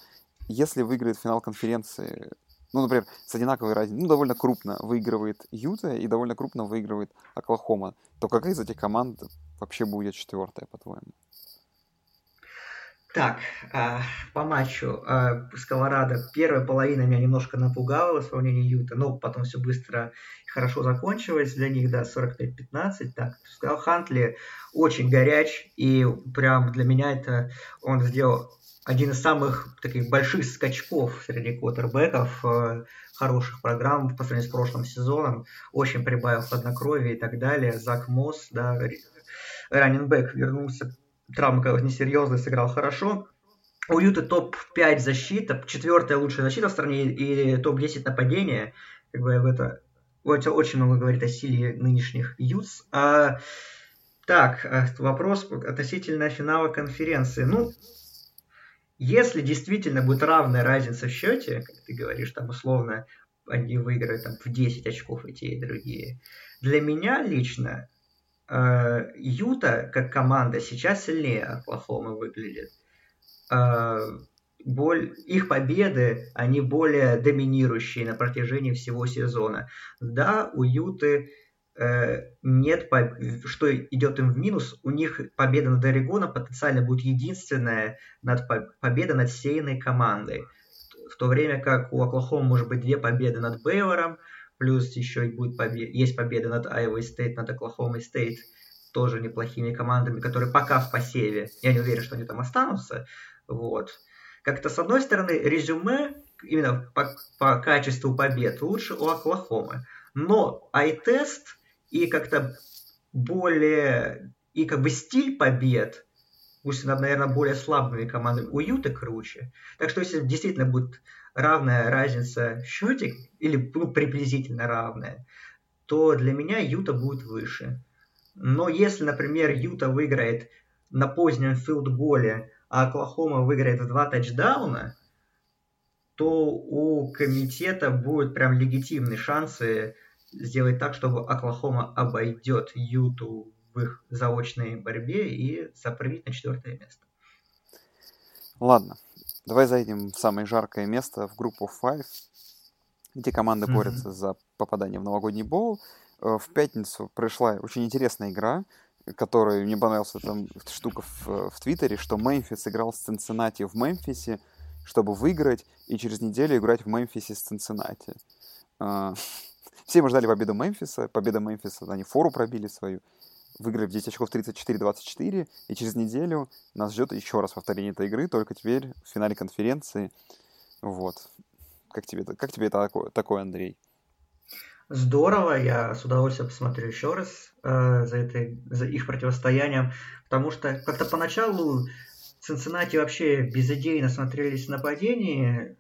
Если выиграет финал конференции, ну, например, с одинаковой разницей, ну, довольно крупно выигрывает Юта и довольно крупно выигрывает Оклахома, то какая из этих команд вообще будет четвертая, по-твоему? Так, по матчу с Колорадо первая половина меня немножко напугала в сравнении Юта, но потом все быстро и хорошо закончилось для них, да, сорок пять пятнадцать. Так, сказал, Хантли очень горяч, и прям для меня это он сделал один из самых таких больших скачков среди квотербэков хороших программ по сравнению с прошлым сезоном, очень прибавил хладнокровия и так далее. Зак Мосс, да, раннинбэк вернулся, травма какая-то несерьезная, сыграл хорошо. У Юты топ пять защита, четвертая лучшая защита в стране и топ десять нападения. Как бы это, это очень много говорит о силе нынешних Ютс. А, так, вопрос относительно финала конференции. Ну, если действительно будет равная разница в счете, как ты говоришь, там условно они выиграют там, в десять очков и те, и другие, для меня лично э, Юта как команда сейчас сильнее Оклахомы выглядит. Боль, их победы, они более доминирующие на протяжении всего сезона. Да, у Юты э, нет, что идет им в минус, у них победа над Орегоном потенциально будет единственная над, победа над сеянной командой. В то время как у Оклахомы может быть две победы над Бейлором, плюс еще будет побед, есть победа над Айовой Стейт, над Оклахомой Стейт, тоже неплохими командами, которые пока в посеве. Я не уверен, что они там останутся. Вот. Как-то, с одной стороны, резюме именно по, по качеству побед лучше у Оклахомы. Но ай-тест и как-то более... И как бы стиль побед, пусть, наверное, более слабыми командами, у Юты круче. Так что, если действительно будет равная разница в счете, или ну, приблизительно равная, то для меня Юта будет выше. Но если, например, Юта выиграет на позднем филдголе, а Оклахома выиграет в два тачдауна, то у комитета будут прям легитимные шансы сделать так, чтобы Оклахома обойдет Юту в их заочной борьбе и запрыгнет на четвертое место. Ладно, давай зайдем в самое жаркое место, в группу пять, где команды mm-hmm. борются за попадание в новогодний боул. В пятницу пришла очень интересная игра, которая мне понравилась там штука в, в Твиттере, что Мемфис играл с Цинциннати в Мемфисе, чтобы выиграть, и через неделю играть в Мемфисе с Цинциннати. Все мы ждали победу Мемфиса. Победа Мемфиса, они фору пробили свою, выиграли в десять очков тридцать четыре двадцать четыре, и через неделю нас ждет еще раз повторение этой игры, только теперь в финале конференции. Вот. Как тебе, как тебе это такое, Андрей? Здорово, я с удовольствием посмотрю еще раз э, за, этой, за их противостоянием, потому что как-то поначалу Цинциннати вообще безыдейно смотрелись в нападении,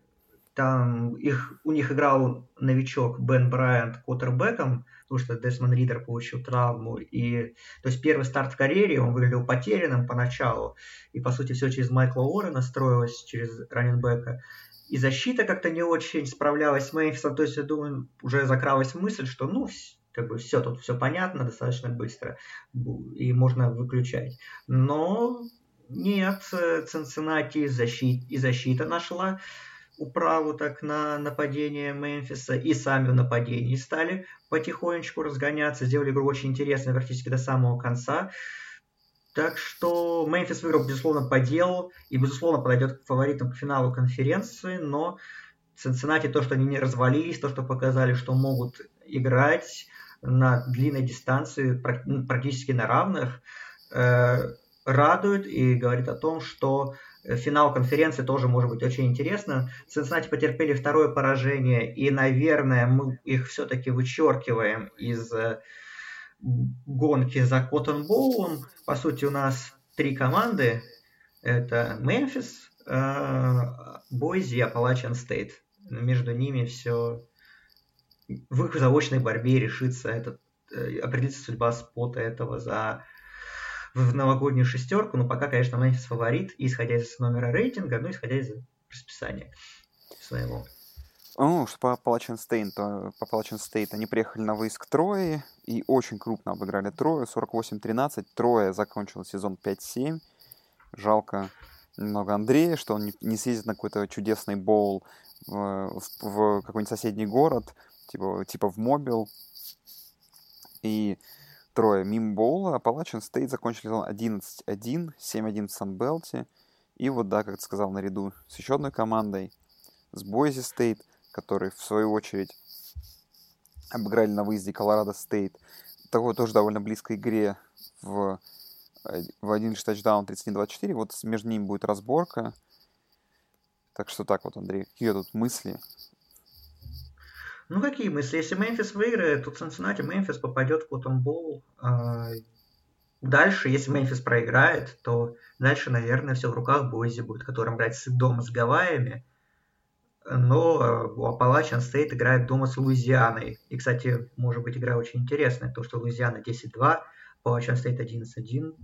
там их, у них играл новичок Бен Брайант квотербеком, потому что Десмон Ридер получил травму, и, то есть первый старт в карьере, он выглядел потерянным поначалу, и по сути все через Майкла Уоррена строилось, через раннинбека. И защита как-то не очень справлялась с Мемфисом, то есть, я думаю, уже закралась мысль, что, ну, как бы все, тут все понятно, достаточно быстро, и можно выключать. Но нет, Цинциннати защит, и защита нашла управу так на нападение Мемфиса, и сами в нападении стали потихонечку разгоняться, сделали игру очень интересную практически до самого конца. Так что Мемфис выиграл, безусловно, по делу и, безусловно, подойдет к фаворитам к финалу конференции, но Цинциннати, то, что они не развалились, то, что показали, что могут играть на длинной дистанции практически на равных, радует и говорит о том, что финал конференции тоже может быть очень интересным. Цинциннати потерпели второе поражение, и, наверное, мы их все-таки вычеркиваем из... гонки за Cotton Bowl. По сути, у нас три команды. Это Мемфис, Бойзи и Аппалачиан Стейт. Между ними все в их заочной борьбе решится этот, определится судьба спота этого за в новогоднюю шестерку. Но пока, конечно, Мемфис фаворит, исходя из номера рейтинга, ну, исходя из расписания своего. Ну, что по Аппалачиан Стейт, по Аппалачиан Стейт они приехали на выезд к Трое и очень крупно обыграли Трое, сорок восемь тринадцать. Трое закончил сезон пять семь. Жалко немного Андрея, что он не съездит на какой-то чудесный боул в, в какой-нибудь соседний город, типа, типа в Мобил. И Трое мимо боула. Аппалачиан Стейт закончил сезон одиннадцать один, семь один в Санбелте. И вот, да, как ты сказал, наряду с еще одной командой, с Бойзи Стейт, которые, в свою очередь, обыграли на выезде Колорадо Стейт. Такой тоже довольно близкой игре в, в один же тачдаун тридцать один двадцать четыре. Вот между ними будет разборка. Так что так вот, Андрей, какие тут мысли? Ну, какие мысли? Если Мемфис выиграет, то Цинциннати Мемфис попадет в Cotton Bowl. А дальше, если Мемфис проиграет, то дальше, наверное, все в руках Бойзи будет, который играет дома с Гавайями. Но у Аппалачиан Стейт играет дома с Луизианой. И, кстати, может быть, игра очень интересная. То, что Луизиана десять-два, Аппалачиан Стейт одиннадцать-один.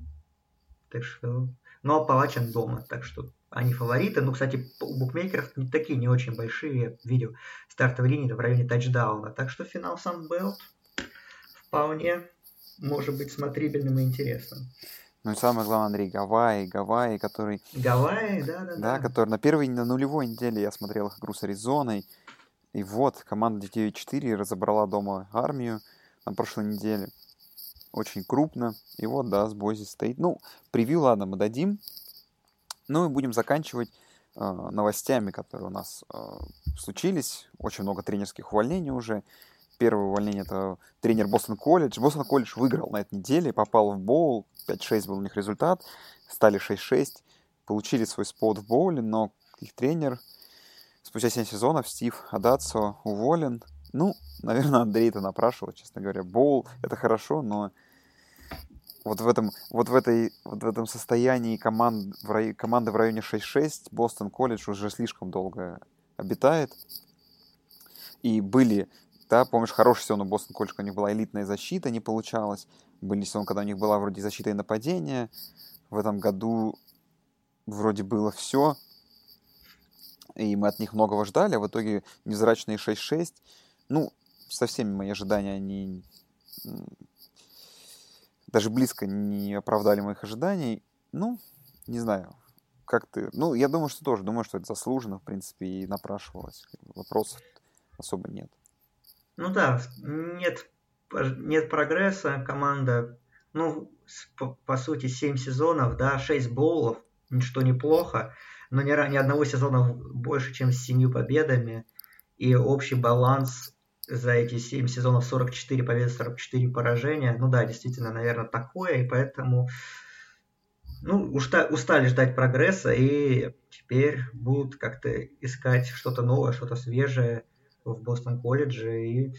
Так что... Но Аппалачиан дома, так что они фавориты. Ну, кстати, у букмекеров такие не очень большие. Я видел стартовые линии в районе тачдауна. Так что финал Санбелт вполне может быть смотрибельным и интересным. Ну и самое главное, Андрей, Гавайи, Гавайи, который... Гавайи, да-да-да. Да, который на первой, на нулевой неделе я смотрел их игру с Аризоной. И вот, команда девять-четыре разобрала дома армию на прошлой неделе. Очень крупно. И вот, да, с Бойзи стоит. Ну, превью, ладно, мы дадим. Ну и будем заканчивать э, новостями, которые у нас э, случились. Очень много тренерских увольнений уже. Первое увольнение — это тренер Бостон-Колледж. Бостон-Колледж выиграл на этой неделе, попал в боул. пять-шесть был у них результат. Стали шесть-шесть. Получили свой спот в боуле, но их тренер спустя семь сезонов, Стив Адацио, уволен. Ну, наверное, Андрей это напрашивал, честно говоря. Боул — это хорошо, но вот в этом, вот в этой, вот в этом состоянии команд, в рай, команды в районе шесть-шесть Бостон-Колледж уже слишком долго обитает. И были... Да, помнишь, хороший сезон у Бостон-Колледж, у них была элитная защита, не получалось. Были сезоны, когда у них была вроде защита и нападение. В этом году вроде было все. И мы от них многого ждали, а в итоге невзрачные шесть-шесть. Ну, со всеми мои ожидания, они даже близко не оправдали моих ожиданий. Ну, не знаю, как ты... Ну, я думаю, что тоже. Думаю, что это заслуженно, в принципе, и напрашивалось. Вопросов особо нет. Ну да, нет, нет прогресса, команда, ну, по, по сути, семь сезонов, да, шесть боулов, ничто неплохо, но ни, ни одного сезона больше, чем с семью победами, и общий баланс за эти семь сезонов сорок четыре победы, сорок четыре поражения, ну да, действительно, наверное, такое, и поэтому, ну, уста, устали ждать прогресса, и теперь будут как-то искать что-то новое, что-то свежее в Бостон-Колледже, и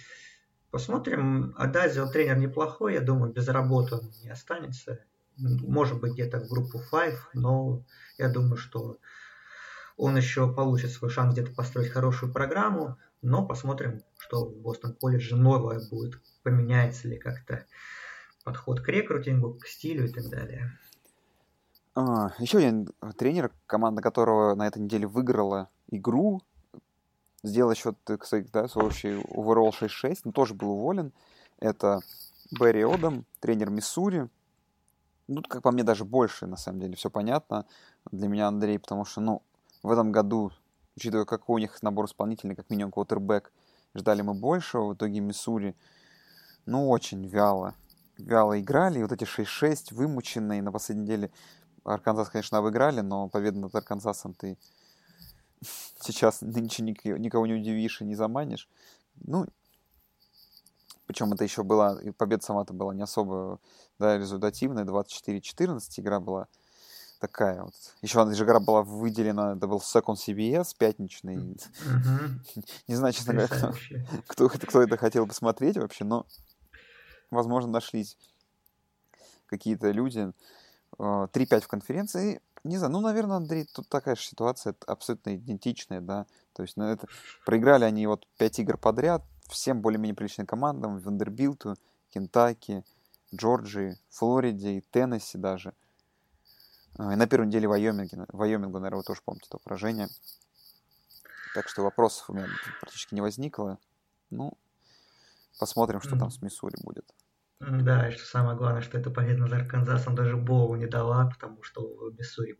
посмотрим. Адазио тренер неплохой, я думаю, без работы он не останется. Может быть, где-то в группу пять, но я думаю, что он еще получит свой шанс где-то построить хорошую программу, но посмотрим, что в Бостон-Колледже новое будет, поменяется ли как-то подход к рекрутингу, к стилю и так далее. А, еще один тренер, команда которого на этой неделе выиграла игру, сделал счет, кстати, да, в общий overall шесть-шесть, но тоже был уволен. Это Берри Одом, тренер Миссури. Ну, как по мне, даже больше, на самом деле, все понятно для меня, Андрей, потому что, ну, в этом году, учитывая, какой у них набор исполнителей, как минимум квотербэк, ждали мы большего. В итоге Миссури, ну, очень вяло, вяло играли. И вот эти шесть-шесть вымученные на последней неделе. Арканзас, конечно, обыграли, но победа над Арканзасом ты... Сейчас нынче никого не удивишь и не заманишь. Ну, причем это еще была... Победа сама-то была не особо, да, результативная. двадцать четыре четырнадцать игра была такая вот. Еще она же игра была выделена... Это был Second си би эс пятничный. Mm-hmm. Не знаю, честно говоря, кто, кто это хотел посмотреть вообще, но, возможно, нашлись какие-то люди. три-пять в конференции. Не знаю, ну, наверное, Андрей, тут такая же ситуация абсолютно идентичная, да, то есть, ну, это, проиграли они вот пять игр подряд, всем более-менее приличным командам, Вандербилту, Кентаки, Джорджии, Флориде и Теннесси даже, и на первой неделе Вайоминга, Вайоминга, наверное, вы тоже помните то поражение, так что вопросов у меня практически не возникло, ну, посмотрим, что mm-hmm. там с Миссури будет. Да, и что самое главное, что эта победа над Арканзасом даже Боу не дала, потому что Миссури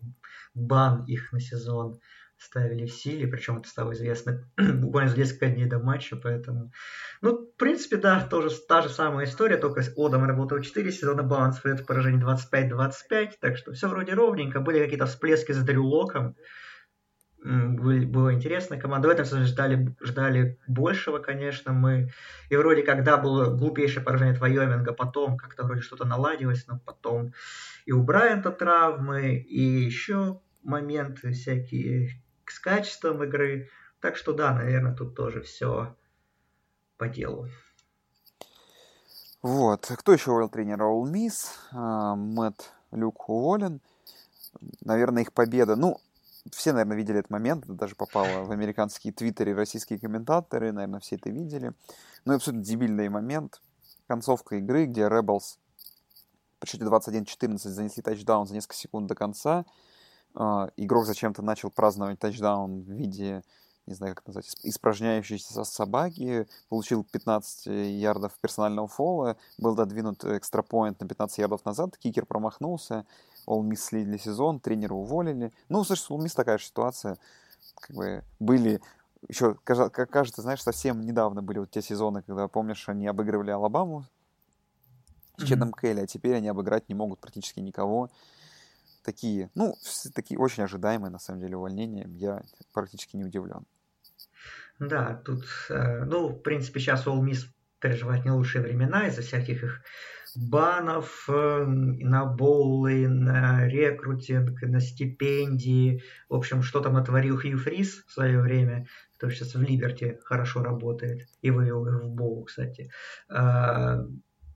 бан их на сезон ставили в силе, причем это стало известно буквально за несколько дней до матча, поэтому... Ну, в принципе, да, тоже та же самая история, только Одом работал четыре сезона, баланс в поражении двадцать пять двадцать пять, так что все вроде ровненько, были какие-то всплески с Дрю Локом, было интересно. Команда в этом сезоне ждали, ждали большего, конечно, мы. И вроде когда было глупейшее поражение от Вайоминга, потом как-то вроде что-то наладилось, но потом и у Брайанта травмы, и еще моменты всякие с качеством игры. Так что да, наверное, тут тоже все по делу. Вот. Кто еще уволил тренера Ole Miss? Мэтт Люк уволен. Наверное, их победа. Ну, все, наверное, видели этот момент. Это даже попало в американские твиттеры, российские комментаторы. Наверное, все это видели. Ну, абсолютно дебильный момент. Концовка игры, где Rebels по счете двадцать один четырнадцать занесли тачдаун за несколько секунд до конца. Игрок зачем-то начал праздновать тачдаун в виде, не знаю, как назвать, испражняющейся собаки. Получил пятнадцать ярдов персонального фола. Был додвинут экстрапоинт на пятнадцать ярдов назад. Кикер промахнулся. Ole Miss слили сезон. Тренера уволили. Ну, слушай, Ole Miss такая же ситуация. Как бы были... Еще, как кажется, знаешь, совсем недавно были вот те сезоны, когда, помнишь, они обыгрывали Алабаму с Чедом Келли, а теперь они обыграть не могут практически никого. Такие, ну, такие очень ожидаемые, на самом деле, увольнения. Я практически не удивлен. Да, тут, ну, в принципе, сейчас Ole Miss переживает не лучшие времена из-за всяких их банов на боулы, на рекрутинг, на стипендии. В общем, что там отворил Хью Фриз в свое время, кто сейчас в Либерти хорошо работает, и вывел их в боул, кстати.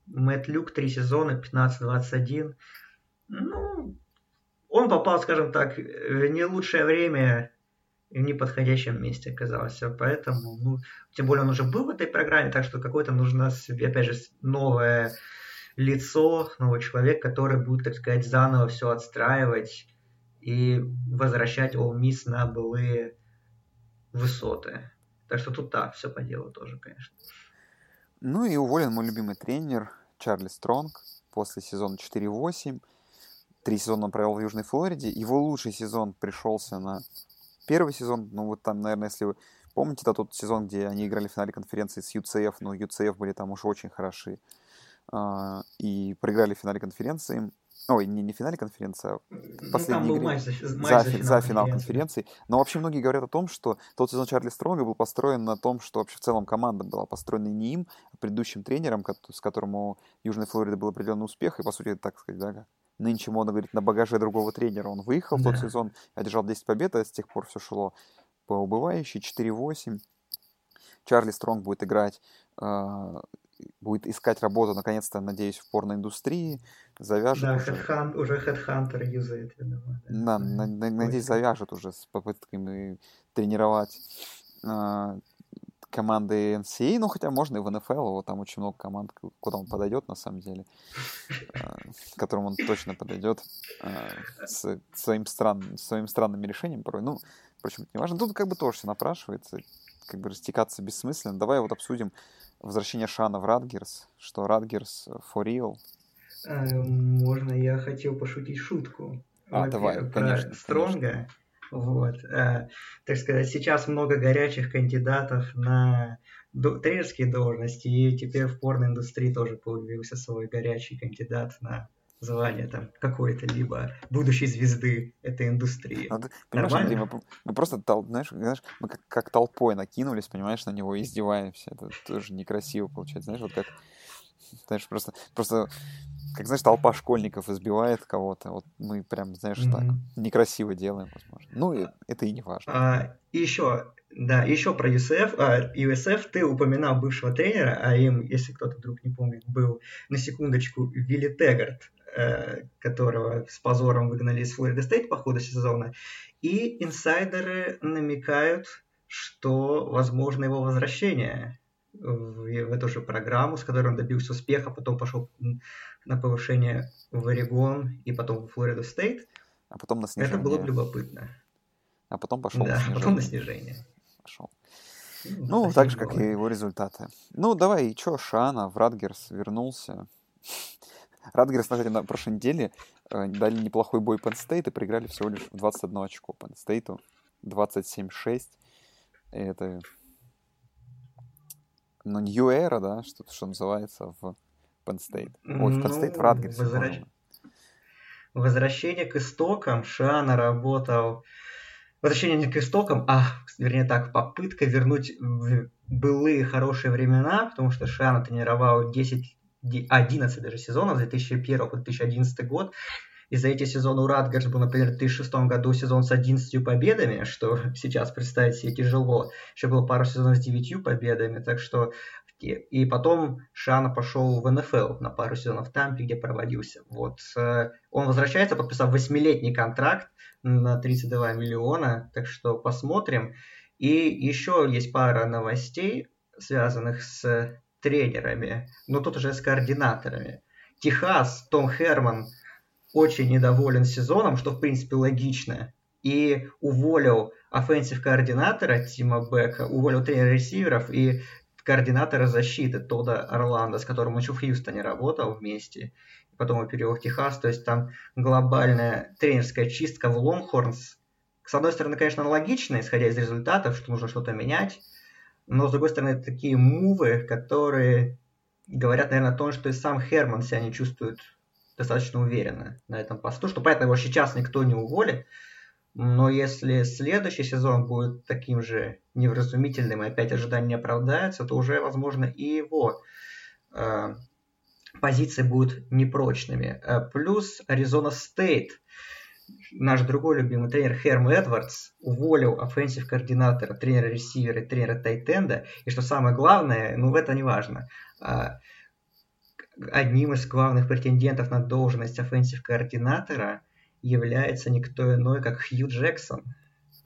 Мэтт Люк, три сезона, пятнадцать двадцать один. Ну, он попал, скажем так, в не лучшее время и в неподходящем месте оказалось. Поэтому, ну, тем более он уже был в этой программе, так что какое-то нужно себе, опять же, новое лицо, новый человек, который будет, так сказать, заново все отстраивать и возвращать Ole Miss на былые высоты. Так что тут так, да, все по делу тоже, конечно. Ну и уволен мой любимый тренер Чарли Стронг после сезона четыре восемь. Три сезона он провел в Южной Флориде. Его лучший сезон пришелся на первый сезон. Ну вот там, наверное, если вы помните, это тот сезон, где они играли в финале конференции с ю си эф. Но ю си эф были там уж очень хороши. И проиграли в финале конференции. Ой, не, не в финале конференции, а в последней игре. Матч за, матч за, за, финал, за финал конференции. Но вообще многие говорят о том, что тот сезон Чарли Стронга был построен на том, что вообще в целом команда была построена не им, а предыдущим тренером, с которым у Южной Флориды был определенный успех. И, по сути, так сказать, да, нынче модно говорить, на багаже другого тренера. Он выехал, да, в тот сезон, одержал десять побед, а с тех пор все шло по убывающей. четыре восемь. Чарли Стронг будет играть... Э- будет искать работу, наконец-то, надеюсь, в порноиндустрии, завяжет. Да, уже, headhunt, уже Headhunter юзает, я думаю. Да, да, на, на, надеюсь, завяжет уже с попытками тренировать э, команды эн си эй, ну, хотя можно и в эн эф эл, вот там очень много команд, куда он подойдет, на самом деле, э, к которым он точно подойдет э, с своим, стран, своим странными решением порой. Ну, впрочем, это не важно. Тут как бы тоже все напрашивается, как бы растекаться бессмысленно. Давай вот обсудим возвращение Шана в Ратгерс, что Ратгерс for real. Можно, я хотел пошутить шутку. А, давай, про конечно. Стронга. Конечно. Вот. А, так сказать, сейчас много горячих кандидатов на до- тренерские должности, и теперь в порноиндустрии тоже появился свой горячий кандидат на звание там какой-то либо будущей звезды этой индустрии. А ты, понимаешь, Андрей, мы, мы просто, знаешь, знаешь, мы как, как толпой накинулись, понимаешь, на него и издеваемся. Это тоже некрасиво получается. Знаешь, вот как, знаешь, просто, просто как, знаешь, толпа школьников избивает кого-то. Вот мы прям, знаешь, mm-hmm. так некрасиво делаем, возможно. Ну, и, это и не важно. А, еще, да, еще про ю эс эф. А, ю эс эф, ты упоминал бывшего тренера, а им, если кто-то вдруг не помнит, был, на секундочку, Вилли Тегарт, которого с позором выгнали из Флорида Стейт по ходу сезона. И инсайдеры намекают, что возможно его возвращение в, в эту же программу, с которой он добился успеха, потом пошел на повышение в Орегон и потом в Флориду Стейт. А потом на снижение. Это было бы любопытно. А потом пошел да, на снижение. потом на снижение. Пошел. Ну, ну так же, как было. И его результаты. Ну, давай, и что, Шана в Ратгерс вернулся. Ратгерс, кстати, на прошлой неделе э, дали неплохой бой Penn State и проиграли всего лишь в двадцать одно очко Penn State'у. двадцать семь шесть. Это, ну, new era, да, что, что называется, в Penn State. Ой, в Penn State, ну, в Ратгерсе. Возвращ... Возвращение к истокам. Шана работал... Возвращение не к истокам, а, вернее так, попытка вернуть в былые хорошие времена, потому что Шана тренировал десять одиннадцать даже сезонов, с две тысячи первого по две тысячи одиннадцатый год. И за эти сезоны у Ратгерс был, например, в две тысячи шестом году сезон с одиннадцатью победами, что сейчас представить себе тяжело. Еще было пару сезонов с девятью победами, так что И, и потом Шиана пошел в эн эф эл на пару сезонов в Тампе, где провалился. Вот. Он возвращается, подписав восьмилетний контракт на тридцать два миллиона, так что посмотрим. И еще есть пара новостей, связанных с тренерами, но тут уже с координаторами. Техас, Том Херман очень недоволен сезоном, что в принципе логично, и уволил офенсив-координатора Тима Бека, уволил тренера ресиверов и координатора защиты Тодда Орландо, с которым он еще в Хьюстоне работал вместе, потом его перевел в Техас, то есть там глобальная тренерская чистка в Лонхорнс. С одной стороны, конечно, логично, исходя из результатов, что нужно что-то менять, но, с другой стороны, это такие мувы, которые говорят, наверное, о том, что и сам Херман себя не чувствует достаточно уверенно на этом посту, что, понятно, его сейчас никто не уволит, но если следующий сезон будет таким же невразумительным, и опять ожидания не оправдаются, то уже, возможно, и его э, позиции будут непрочными. Плюс Аризона Стейт. Наш другой любимый тренер Херм Эдвардс уволил офенсив-координатора, тренера-ресивера и тренера-тайтенда. И что самое главное, ну это не важно, одним из главных претендентов на должность офенсив-координатора является никто иной, как Хью Джексон,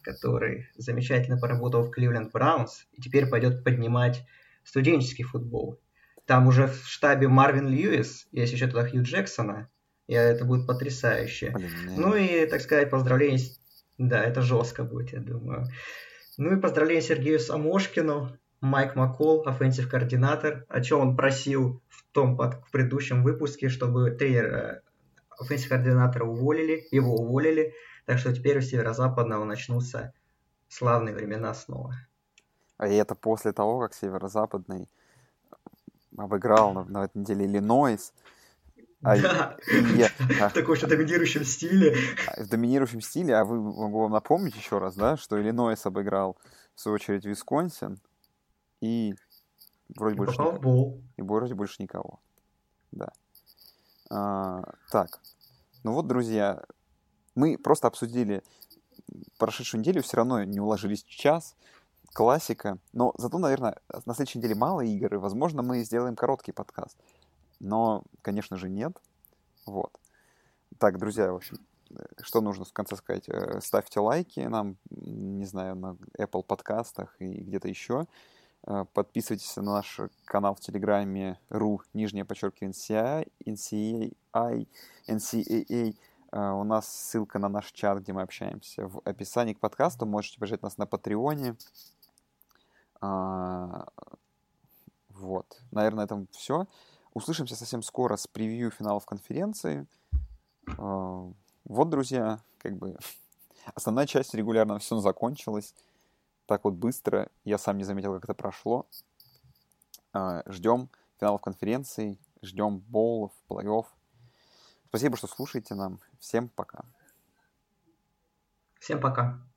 который замечательно поработал в Кливленд Браунс и теперь пойдет поднимать студенческий футбол. Там уже в штабе Марвин Льюис, есть еще туда Хью Джексона, и это будет потрясающе. Блин, ну и, так сказать, поздравления... Да, это жестко будет, я думаю. Ну и поздравления Сергею Самошкину. Майк Маккол, офенсив-координатор. О чем он просил в том под... в предыдущем выпуске, чтобы тренер офенсив-координатора уволили, его уволили. Так что теперь у Северо-Западного начнутся славные времена снова. А это после того, как Северо-Западный обыграл на, на этой неделе Иллинойс. А да, я, в таком же доминирующем стиле. В доминирующем стиле, а вы, могу вам напомнить еще раз, да, что Иллинойс обыграл, в свою очередь, Висконсин, и вроде, и больше, никого, и вроде больше никого. Да. А, так, ну вот, друзья, мы просто обсудили прошедшую неделю, все равно не уложились в час, классика, но зато, наверное, на следующей неделе мало игр, и, возможно, мы сделаем короткий подкаст. Но, конечно же, нет. Вот. Так, друзья, в общем, что нужно в конце сказать? Ставьте лайки нам, не знаю, на Apple подкастах и где-то еще. Подписывайтесь на наш канал в Телеграме ру, нижнее подчеркивание эн си эй ай, эн си эй эй. У нас ссылка на наш чат, где мы общаемся, в описании к подкасту. Можете поддержать нас на Патреоне. Вот. Наверное, на этом все. Услышимся совсем скоро с превью финалов конференции. Вот, друзья, как бы основная часть регулярного сезона закончилась. Так вот быстро. Я сам не заметил, как это прошло. Ждем финалов конференции, ждем боулов, плей-офф. Спасибо, что слушаете нам. Всем пока. Всем пока.